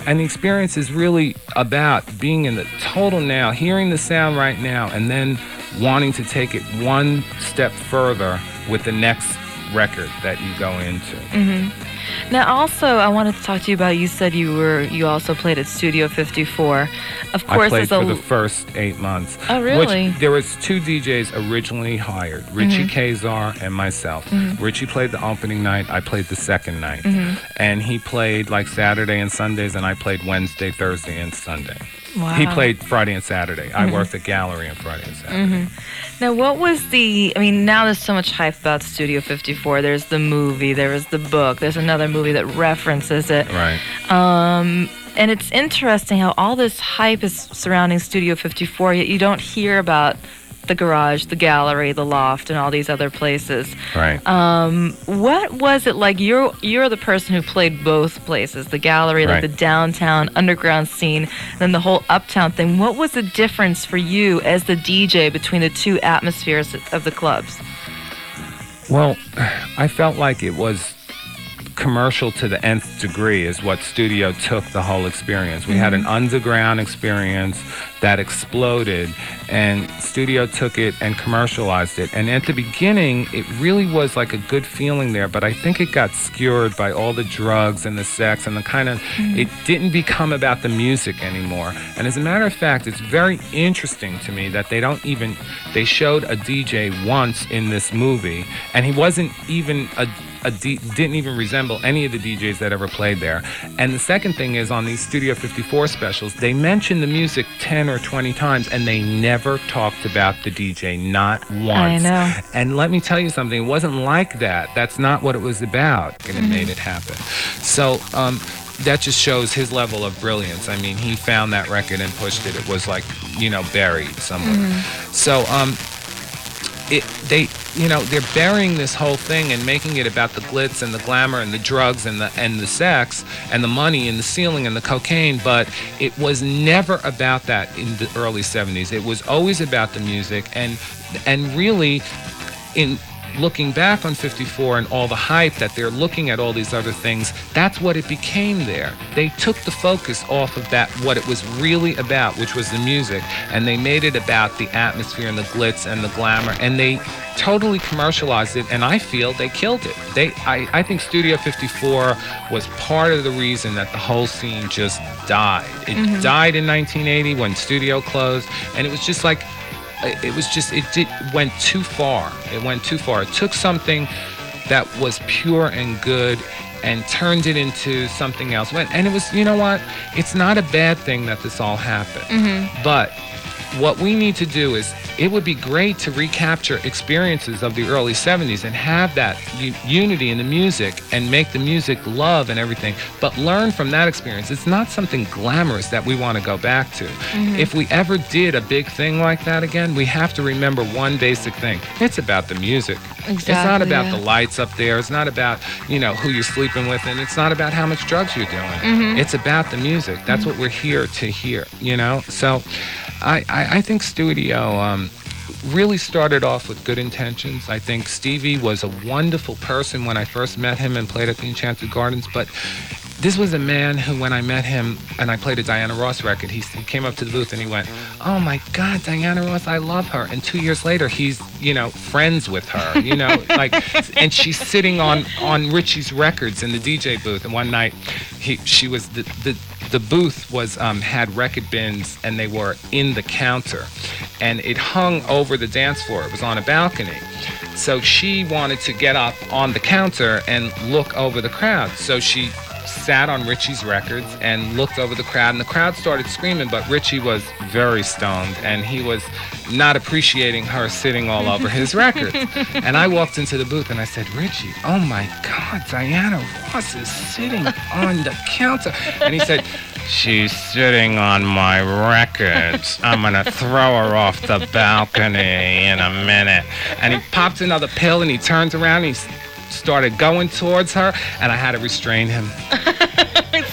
And the experience is really about being in the total now, hearing the sound right now, and then wanting to take it one step further with the next record that you go into. Mm-hmm. Now, also, I wanted to talk to you about, you said you were you also played at Studio fifty-four. Of course, I played for a, the first eight months. Oh, really? Which, there was two D Js originally hired, Richie mm-hmm. Kazar and myself. Mm-hmm. Richie played the opening night. I played the second night. Mm-hmm. And he played like Saturday and Sundays, and I played Wednesday, Thursday, and Sunday. Wow. He played Friday and Saturday. Mm-hmm. I worked at Gallery on Friday and Saturday. Mm-hmm. Now, what was the... I mean, now there's so much hype about Studio fifty-four. There's the movie. There was the book. There's another movie that references it. Right. Um, and it's interesting how all this hype is surrounding Studio fifty-four, yet you don't hear about the garage, the gallery, the loft, and all these other places. Right. Um, what was it like? You're you're the person who played both places, the gallery, right. like the downtown underground scene, and then the whole uptown thing. What was the difference for you as the D J between the two atmospheres of the clubs? Well, I felt like it was commercial to the nth degree is what Studio took the whole experience. We mm-hmm. had an underground experience that exploded, and Studio took it and commercialized it. And at the beginning, it really was like a good feeling there, but I think it got skewered by all the drugs and the sex and the kind of, mm-hmm. it didn't become about the music anymore. And as a matter of fact, it's very interesting to me that they don't even, they showed a D J once in this movie, and he wasn't even a A D, didn't even resemble any of the D Js that ever played there. And the second thing is, on these Studio fifty-four specials, they mention the music ten or twenty times, and they never talked about the D J, not once. I know. And let me tell you something, it wasn't like that. That's not what it was about, and it mm-hmm. made it happen. So um, that just shows his level of brilliance. I mean, he found that record and pushed it. It was like, you know, buried somewhere. Mm-hmm. So, um... It, they, you know, they're burying this whole thing and making it about the glitz and the glamour and the drugs and the and the sex and the money and the ceiling and the cocaine, but it was never about that in the early seventies. It was always about the music, and and really, in looking back on fifty-four and all the hype that they're looking at all these other things, that's what it became there. They took the focus off of that, what it was really about, which was the music, and they made it about the atmosphere and the glitz and the glamour, and they totally commercialized it, and I feel they killed it. They, I, I think Studio fifty-four was part of the reason that the whole scene just died. It mm-hmm. died in nineteen eighty when Studio closed, and it was just like, it was just, it did, went too far. It went too far. It took something that was pure and good and turned it into something else. And it was, you know what? It's not a bad thing that this all happened. Mm-hmm. But what we need to do is, it would be great to recapture experiences of the early seventies and have that u- unity in the music and make the music love and everything, but learn from that experience. It's not something glamorous that we want to go back to. Mm-hmm. If we ever did a big thing like that again, we have to remember one basic thing. It's about the music. Exactly, it's not about yeah. the lights up there. It's not about, you know, who you're sleeping with, and it's not about how much drugs you're doing. Mm-hmm. It's about the music. That's mm-hmm. what we're here to hear, you know? So I, I, I think Studio um, really started off with good intentions. I think Stevie was a wonderful person when I first met him and played at the Enchanted Gardens, but this was a man who, when I met him and I played a Diana Ross record, he came up to the booth and he went, "Oh my God, Diana Ross, I love her." And two years later, he's, you know, friends with her, you know, like, and she's sitting on, on Richie's records in the D J booth. And one night, he she was, the, the, the booth was, um, had record bins, and they were in the counter. And it hung over the dance floor. It was on a balcony. So she wanted to get up on the counter and look over the crowd. So she sat on Richie's records and looked over the crowd, and the crowd started screaming, but Richie was very stoned, and he was not appreciating her sitting all over his records. And I walked into the booth and I said, "Richie, oh my God, Diana Ross is sitting on the counter." And he said, "She's sitting on my records. I'm going to throw her off the balcony in a minute." And he popped another pill and he turns around and he started going towards her, and I had to restrain him.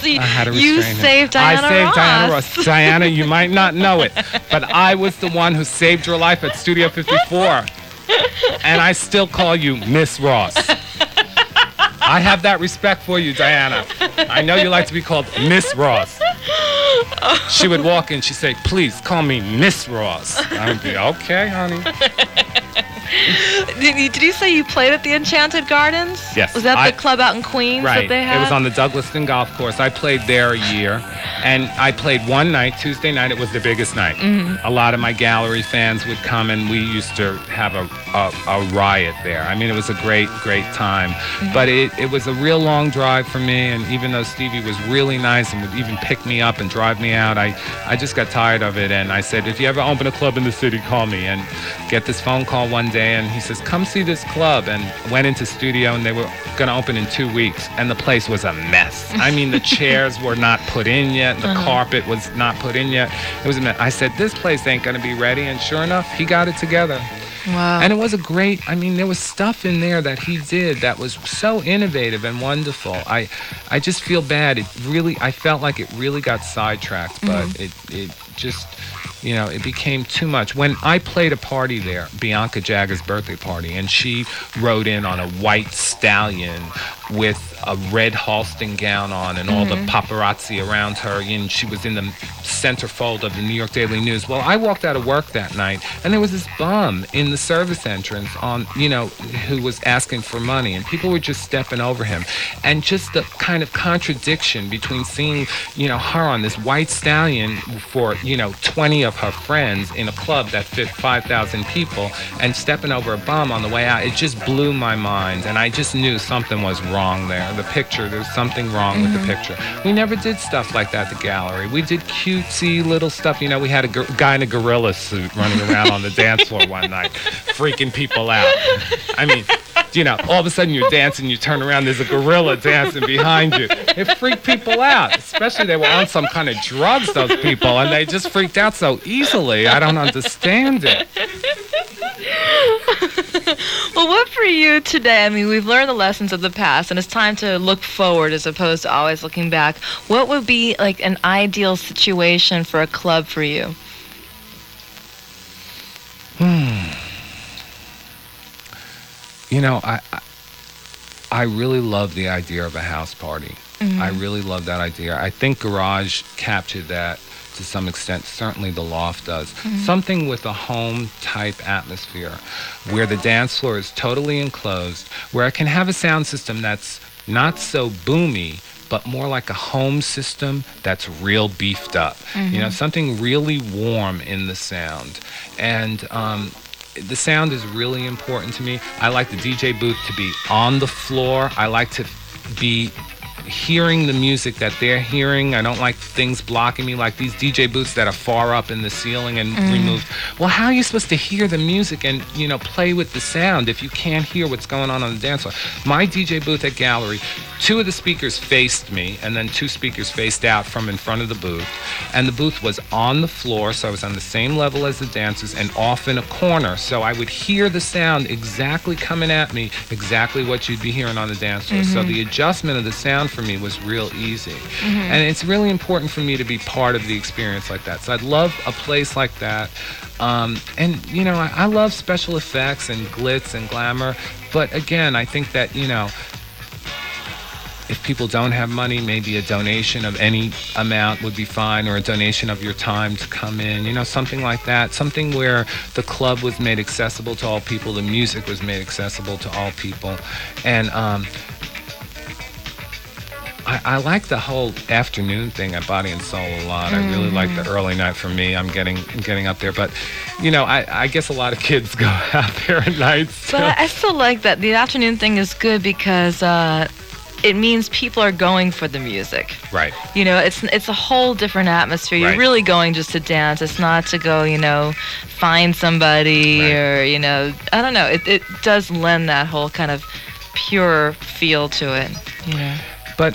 See, I had to restrain you him. Saved Diana I saved Ross. Diana Ross. Diana, you might not know it, but I was the one who saved your life at Studio fifty-four, and I still call you Miss Ross. I have that respect for you, Diana. I know you like to be called Miss Ross. She would walk in, she'd say, "Please call me Miss Ross." I would be, "Okay, honey." Did you, did you say you played at the Enchanted Gardens? Yes. Was that I, the club out in Queens right, that they had? It was on the Douglaston Golf Course. I played there a year, and I played one night, Tuesday night. It was the biggest night. Mm-hmm. A lot of my Gallery fans would come, and we used to have a, a, a riot there. I mean, it was a great, great time. Mm-hmm. But it, it was a real long drive for me, and even though Stevie was really nice and would even pick me up and drive me out, I, I just got tired of it, and I said, "If you ever open a club in the city, call me." And get this phone call one day, and he says, "Come see this club," and went into Studio, and they were going to open in two weeks, and the place was a mess. I mean, the chairs were not put in yet, the uh-huh. carpet was not put in yet. It was a mess. I said, "This place ain't going to be ready," and sure enough, he got it together. Wow. And it was a great, I mean, there was stuff in there that he did that was so innovative and wonderful. I I just feel bad. It really, I felt like it really got sidetracked, but mm-hmm. it, it just, you know, it became too much. When I played a party there, Bianca Jagger's birthday party, and she rode in on a white stallion with a red Halston gown on and all mm-hmm. the paparazzi around her, and she was in the centerfold of the New York Daily News. Well, I walked out of work that night, and there was this bum in the service entrance on, you know, who was asking for money, and people were just stepping over him. And just the kind of contradiction between seeing, you know, her on this white stallion for, you know, twenty of her friends in a club that fit five thousand people and stepping over a bum on the way out, it just blew my mind, and I just knew something was wrong there. The picture, there's something wrong mm-hmm. with the picture. We never did stuff like that at the gallery. We did cutesy little stuff. You know, we had a gr- guy in a gorilla suit running around on the dance floor one night, freaking people out. I mean, you know, all of a sudden you're dancing, you turn around, there's a gorilla dancing behind you. It freaked people out, especially they were on some kind of drugs, those people, and they just freaked out so easily. I don't understand it. Well, what for you today? I mean, we've learned the lessons of the past, and it's time to look forward as opposed to always looking back. What would be, like, an ideal situation for a club for you? Hmm. You know, I I really love the idea of a house party. Mm-hmm. I really love that idea. I think Garage captured that to some extent. Certainly the Loft does. Mm-hmm. Something with a home-type atmosphere where the dance floor is totally enclosed, where I can have a sound system that's not so boomy, but more like a home system that's real beefed up. Mm-hmm. You know, something really warm in the sound. And um, the sound is really important to me. I like the D J booth to be on the floor. I like to be hearing the music that they're hearing. I don't like things blocking me, like these D J booths that are far up in the ceiling and mm. removed. Well, how are you supposed to hear the music and, you know, play with the sound if you can't hear what's going on on the dance floor? My D J booth at Gallery, two of the speakers faced me, and then two speakers faced out from in front of the booth, and the booth was on the floor, so I was on the same level as the dancers and off in a corner, so I would hear the sound exactly coming at me, exactly what you'd be hearing on the dance floor. Mm-hmm. So the adjustment of the sound for me was real easy. Mm-hmm. And it's really important for me to be part of the experience like that. So I'd love a place like that. Um, and, you know, I, I love special effects and glitz and glamour. But again, I think that, you know, if people don't have money, maybe a donation of any amount would be fine, or a donation of your time to come in, you know, something like that. Something where the club was made accessible to all people, the music was made accessible to all people. And, um, I, I like the whole afternoon thing at Body and Soul a lot. Mm. I really like the early night for me. I'm getting getting up there. But, you know, I, I guess a lot of kids go out there at night. Still. But I still like that. The afternoon thing is good because uh, it means people are going for the music. Right. You know, it's it's a whole different atmosphere. You're right. really going just to dance. It's not to go, you know, find somebody right. or, you know, I don't know. It, it does lend that whole kind of pure feel to it, you know. But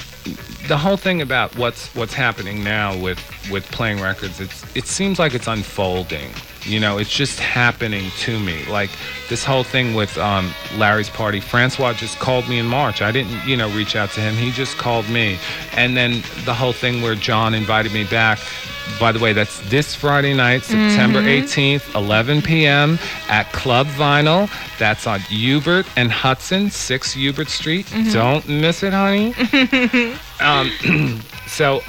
the whole thing about what's what's happening now with, with playing records, it's it seems like it's unfolding. You know, it's just happening to me. Like this whole thing with um, Larry's party, Francois just called me in March. I didn't, you know, reach out to him. He just called me. And then the whole thing where John invited me back. By the way, that's this Friday night, September mm-hmm. eighteenth, eleven p.m. at Club Vinyl. That's on Hubert and Hudson, six Hubert Street. Mm-hmm. Don't miss it, honey. um, so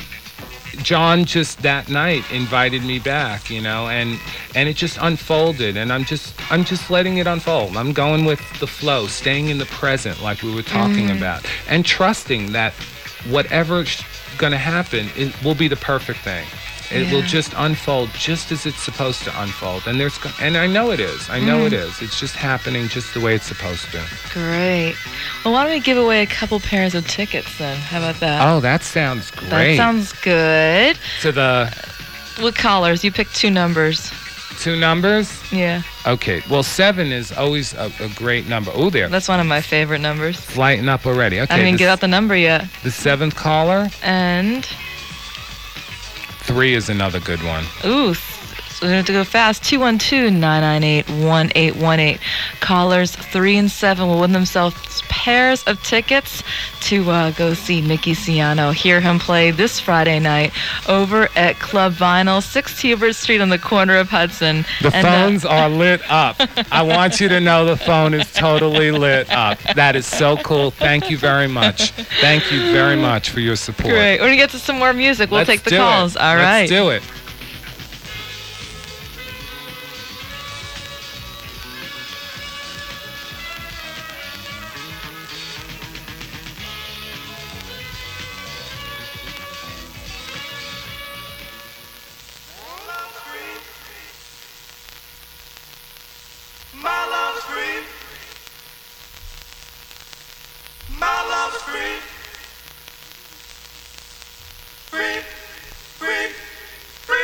John just that night invited me back, you know, and and it just unfolded, and I'm just I'm just letting it unfold. I'm going with the flow, staying in the present like we were talking mm. about, and trusting that whatever's going to happen, it will be the perfect thing. It yeah. will just unfold just as it's supposed to unfold. And there's, and I know it is. I know mm. it is. It's just happening just the way it's supposed to. Great. Well, why don't we give away a couple pairs of tickets then? How about that? Oh, that sounds great. That sounds good. To the... What callers? You picked two numbers. Two numbers? Yeah. Okay. Well, seven is always a, a great number. Oh, there. That's one of my favorite numbers. It's lighting up already. Okay. I didn't get out the number yet. The seventh caller. And... Three is another good one. Ooh, so we have to go fast. two one two, nine nine eight, one eight one eight. Callers three and seven will win themselves pairs of tickets to uh, go see Nicky Siano, hear him play this Friday night over at Club Vinyl, six Hubert Street on the corner of Hudson. The and phones uh, are lit up. I want you to know the phone is totally lit up. That is so cool. Thank you very much. Thank you very much for your support. Great. We're going to get to some more music. We'll Let's take the calls. It. All Let's right. Let's do it. Free!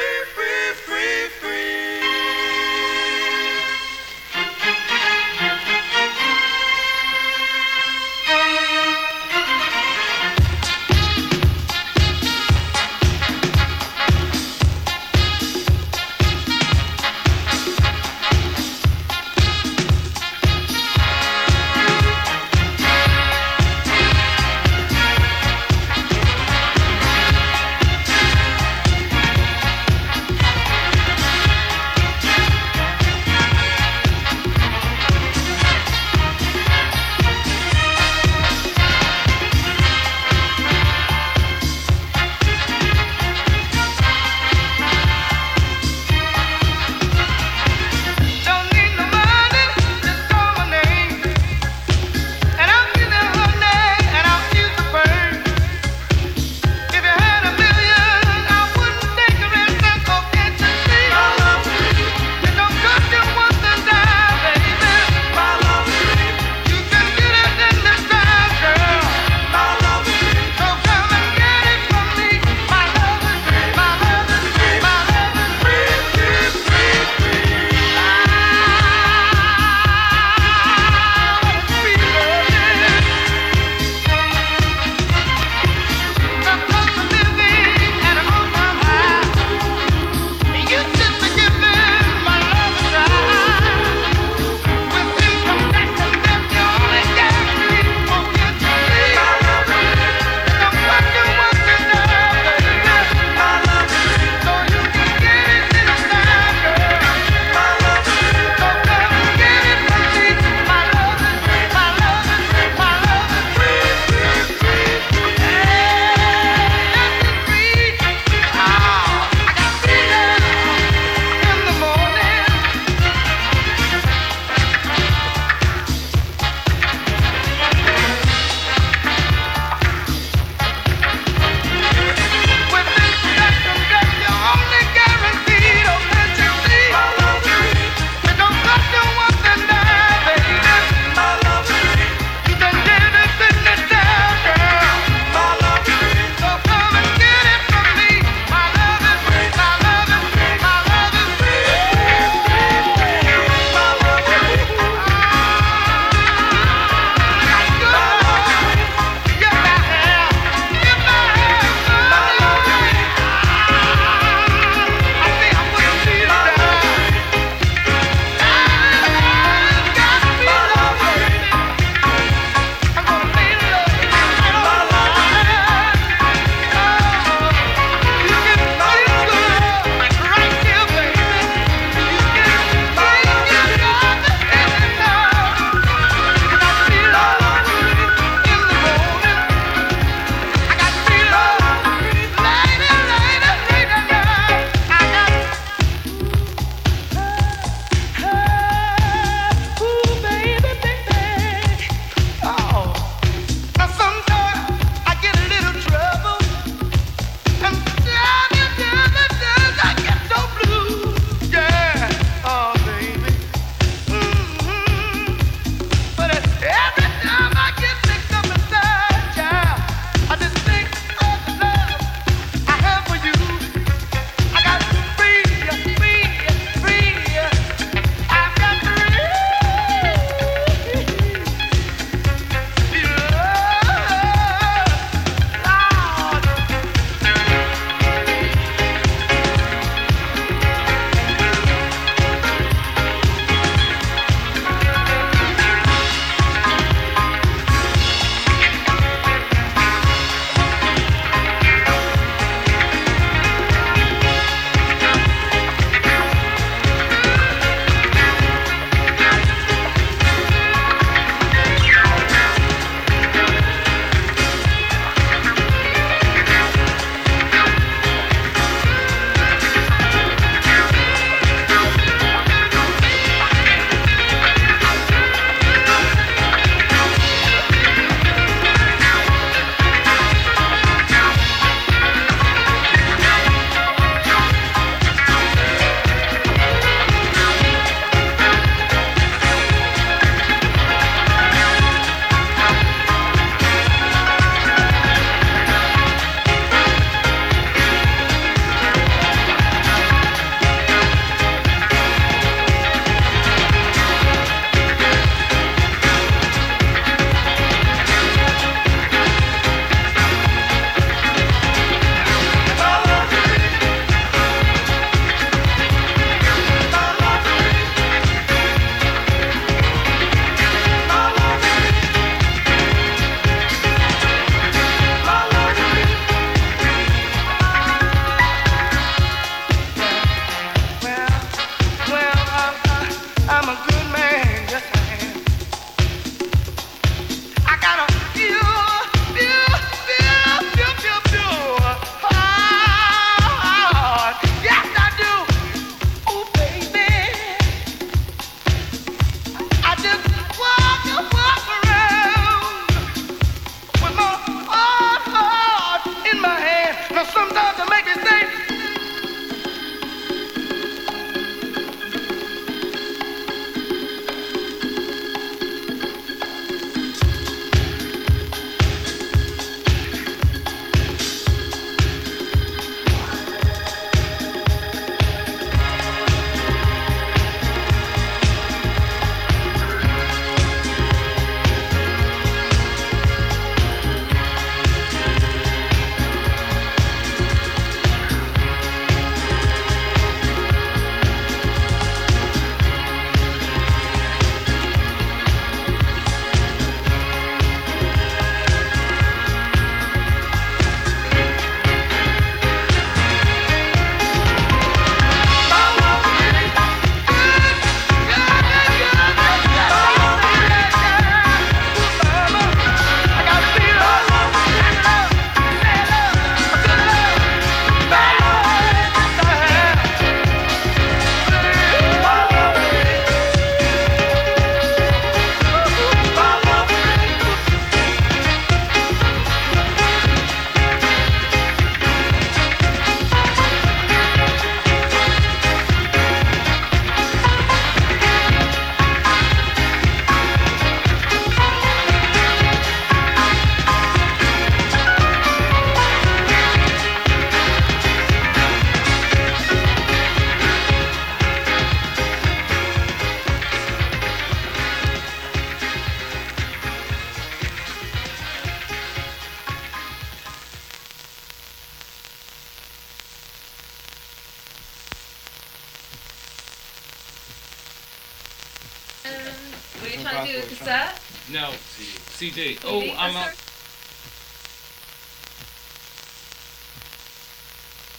C D. Oh, I'm up.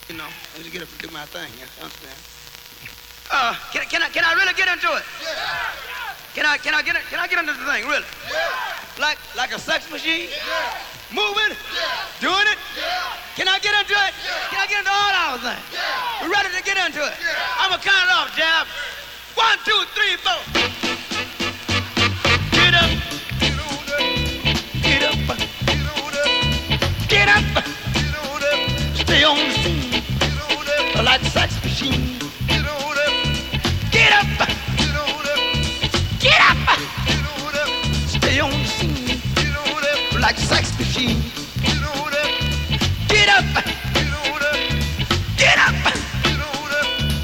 You know, I just get up and do my thing. You understand? Uh, can, can I can I really get into it? Yeah. Can I can I get can I get into the thing really? Yeah. Like like a sex machine? Yeah. Moving? Yeah. Doing it? Yeah. Can I get into it? Yeah. Can I get into all our things? Yeah. We're ready to get into it. Yeah. I'm gonna count it off, Jab. One, two, three, four. Stay on the scene, like a sex machine. Get up, get up, get up. Stay on the scene, like a sex machine. Get up, get up.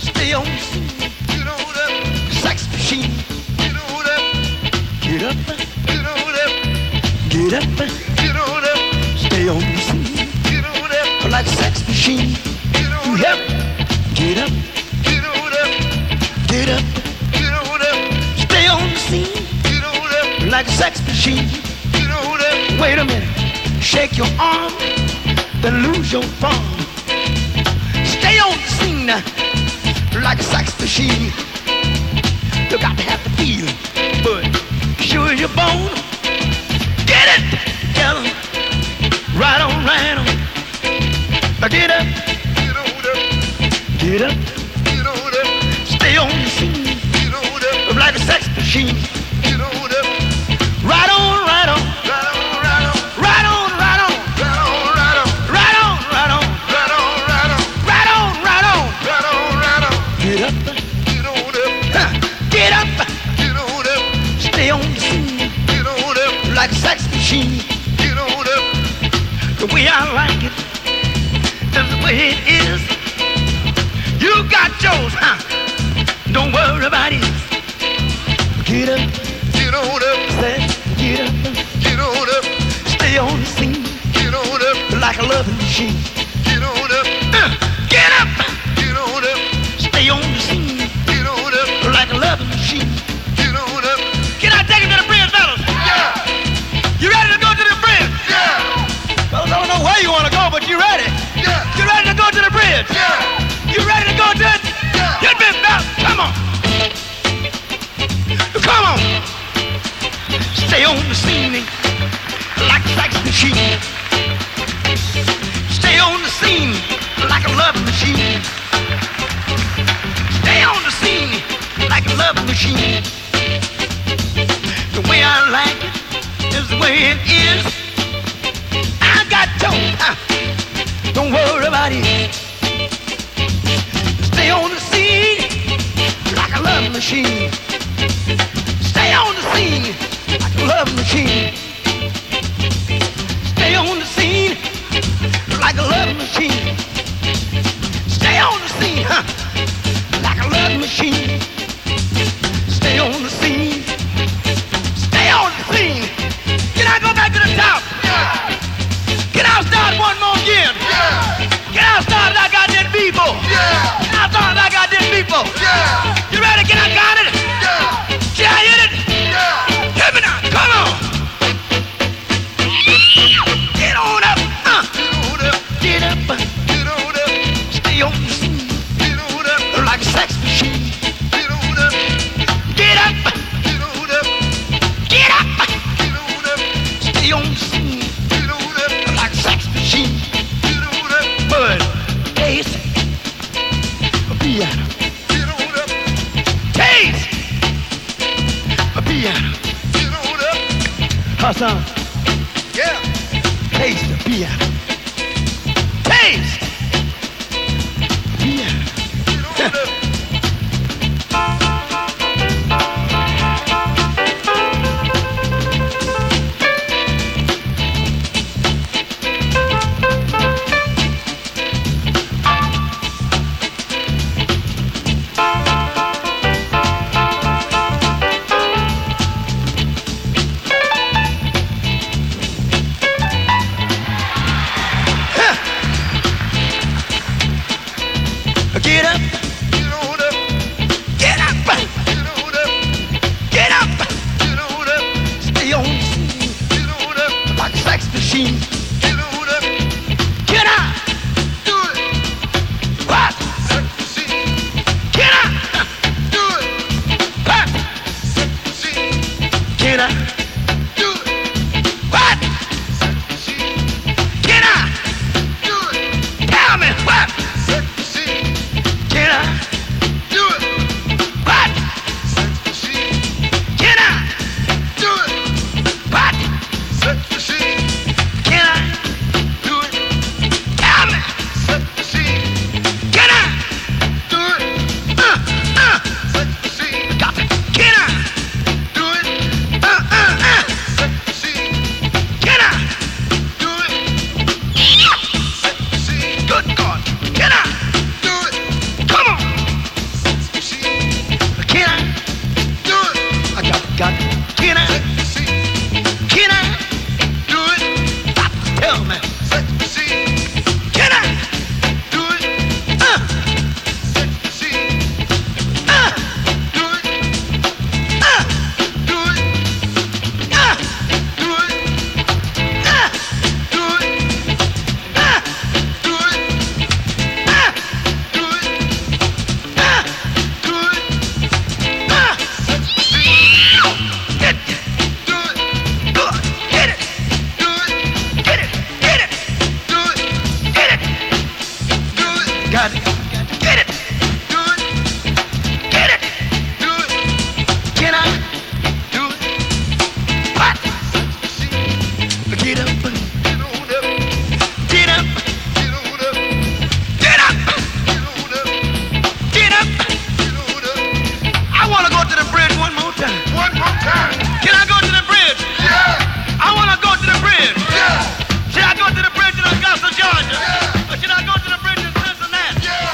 Stay on the scene, sex machine. Get up, get up, get up. Stay on the scene. Like sex machine. Get on up. Get up. Get on up. Get up. Get on up. Stay on the scene. Get on up. Like a sex machine. Get on up. Wait a minute. Shake your arm, then lose your form. Stay on the scene like a sex machine. You got to have the feeling, but sure as you're born. Get it together. Right on, right on. Get up, get on up, get up, get on up, stay on the scene, get on up, like a sex machine, get on up, right on, right on, right on, right on, right on, right on, right on, right on, right on, right on, right on, right on, right on, right on, right on, right on, get up, get on up, get up, get on up, stay on the scene, get on up, like a sex machine, get on up, the way I like it. It is. You got yours, huh? Don't worry about it. Get up, get on up, say, get up, get on up, stay on the scene, get on up, like a loving machine. Get on up, uh, get up, get on up, stay on the scene, get on up, like a loving machine. Get on up. Can I take it to the bridge, fellas? Yeah. You ready to go to the bridge? Yeah. Well, I don't know where you want to go, but you ready? You ready to go to the bridge? Yeah. You ready to go to it? Yeah. You've been belt. Come on. Come on. Stay on the scene like a sex machine. Stay on the scene like a love machine. Stay on the scene like a love machine. The way I like it is the way it is. I got told. Don't worry about it. son. Yeah. Taste the beer. Taste. Beer. Can I go to the bridge in Cincinnati? Yeah.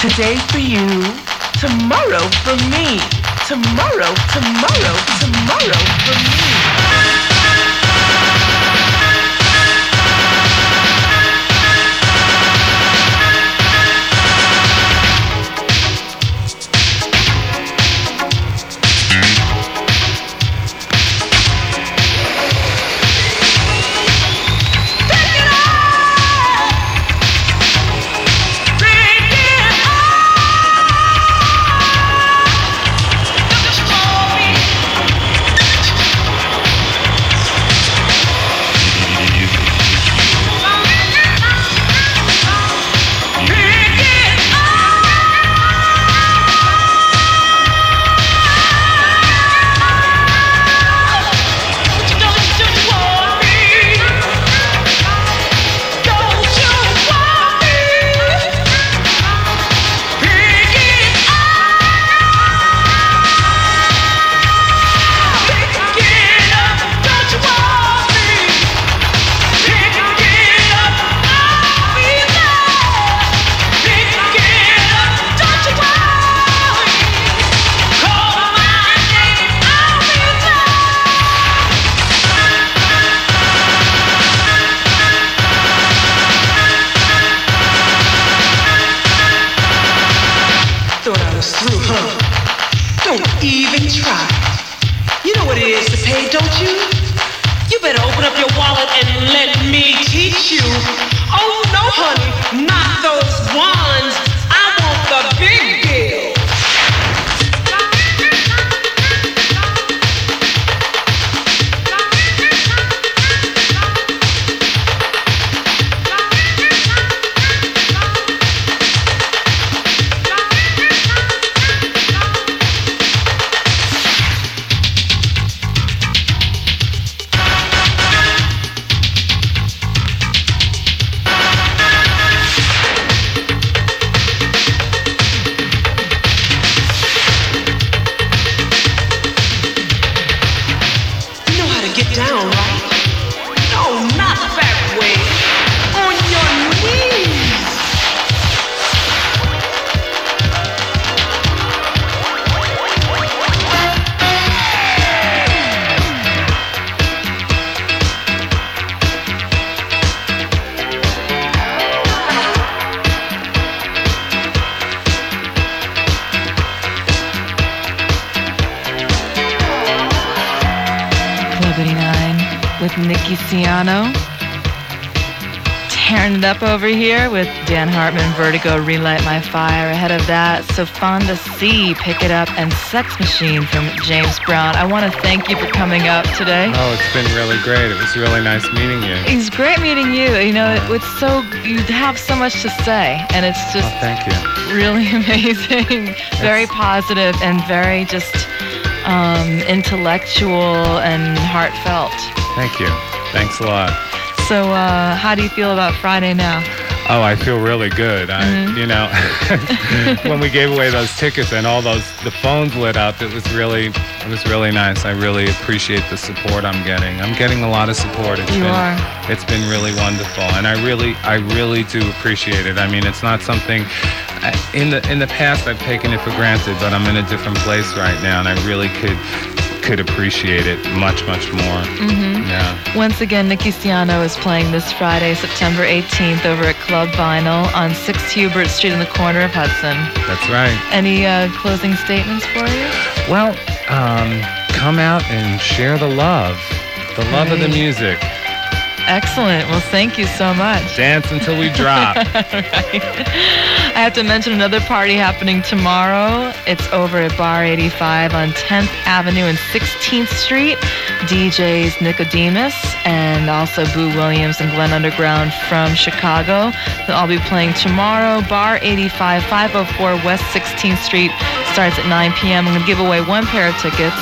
Today for you, tomorrow for me, tomorrow, tomorrow, tomorrow for me. Nicky Siano, tearing it up over here with Dan Hartman, Vertigo, Relight My Fire. Ahead of that, Sofonda C, Pick It Up, and Sex Machine from James Brown. I want to thank you for coming up today. Oh, it's been really great. It was really nice meeting you. It's great meeting you. You know, it, it's so, you have so much to say, and it's just oh, thank you. Really amazing, yes. Very positive, and very just um, intellectual and heartfelt. Thank you. Thanks a lot. So uh, how do you feel about Friday now? Oh, I feel really good. I, mm-hmm. You know, when we gave away those tickets and all those, the phones lit up, it was really, it was really nice. I really appreciate the support I'm getting. I'm getting a lot of support. It's you been, are. It's been really wonderful, and I really, I really do appreciate it. I mean, it's not something. In the in the past, I've taken it for granted, but I'm in a different place right now, and I really could. could appreciate it much, much more. Mm-hmm. Yeah. Once again, Nicky Siano is playing this Friday, September eighteenth, over at Club Vinyl on six Hubert Street in the corner of Hudson. That's right. Any uh, closing statements for you? Well, um, come out and share the love, the love right. of the music. Excellent. Well, thank you so much. Dance until we drop. Right. I have to mention another party happening tomorrow. It's over at Bar eighty-five on tenth Avenue and sixteenth Street. D Js Nicodemus and also Boo Williams and Glenn Underground from Chicago. They'll all be playing tomorrow. Bar eighty-five, five oh four West sixteenth Street. Starts at nine p.m. I'm going to give away one pair of tickets,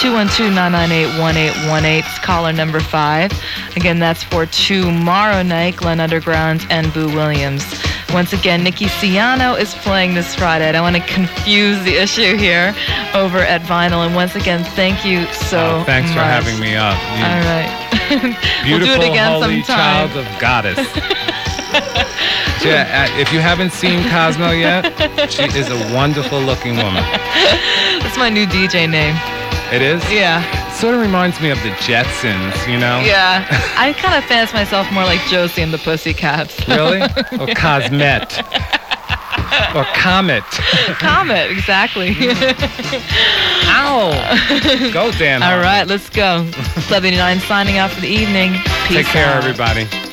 two one two, nine nine eight, one eight one eight. It's caller number five. Again, that's for tomorrow night, Glenn Underground and Boo Williams. Once again, Nicky Siano is playing this Friday. I don't want to confuse the issue here over at Vinyl. And once again, thank you so oh, thanks much. Thanks for having me up. You All right. Beautiful, we'll do it again holy sometime. Child of goddess. Yeah, uh, if you haven't seen Cosmo yet, she is a wonderful looking woman. That's my new D J name. It is? Yeah. Sort of reminds me of the Jetsons, you know? Yeah. I kind of fancy myself more like Josie and the Pussycats. Really? Or Cosmet. Or Comet. Comet, exactly. Ow. Go, Dan. All right, let's go. seventy-nine signing off for the evening. Peace Take care, out. everybody.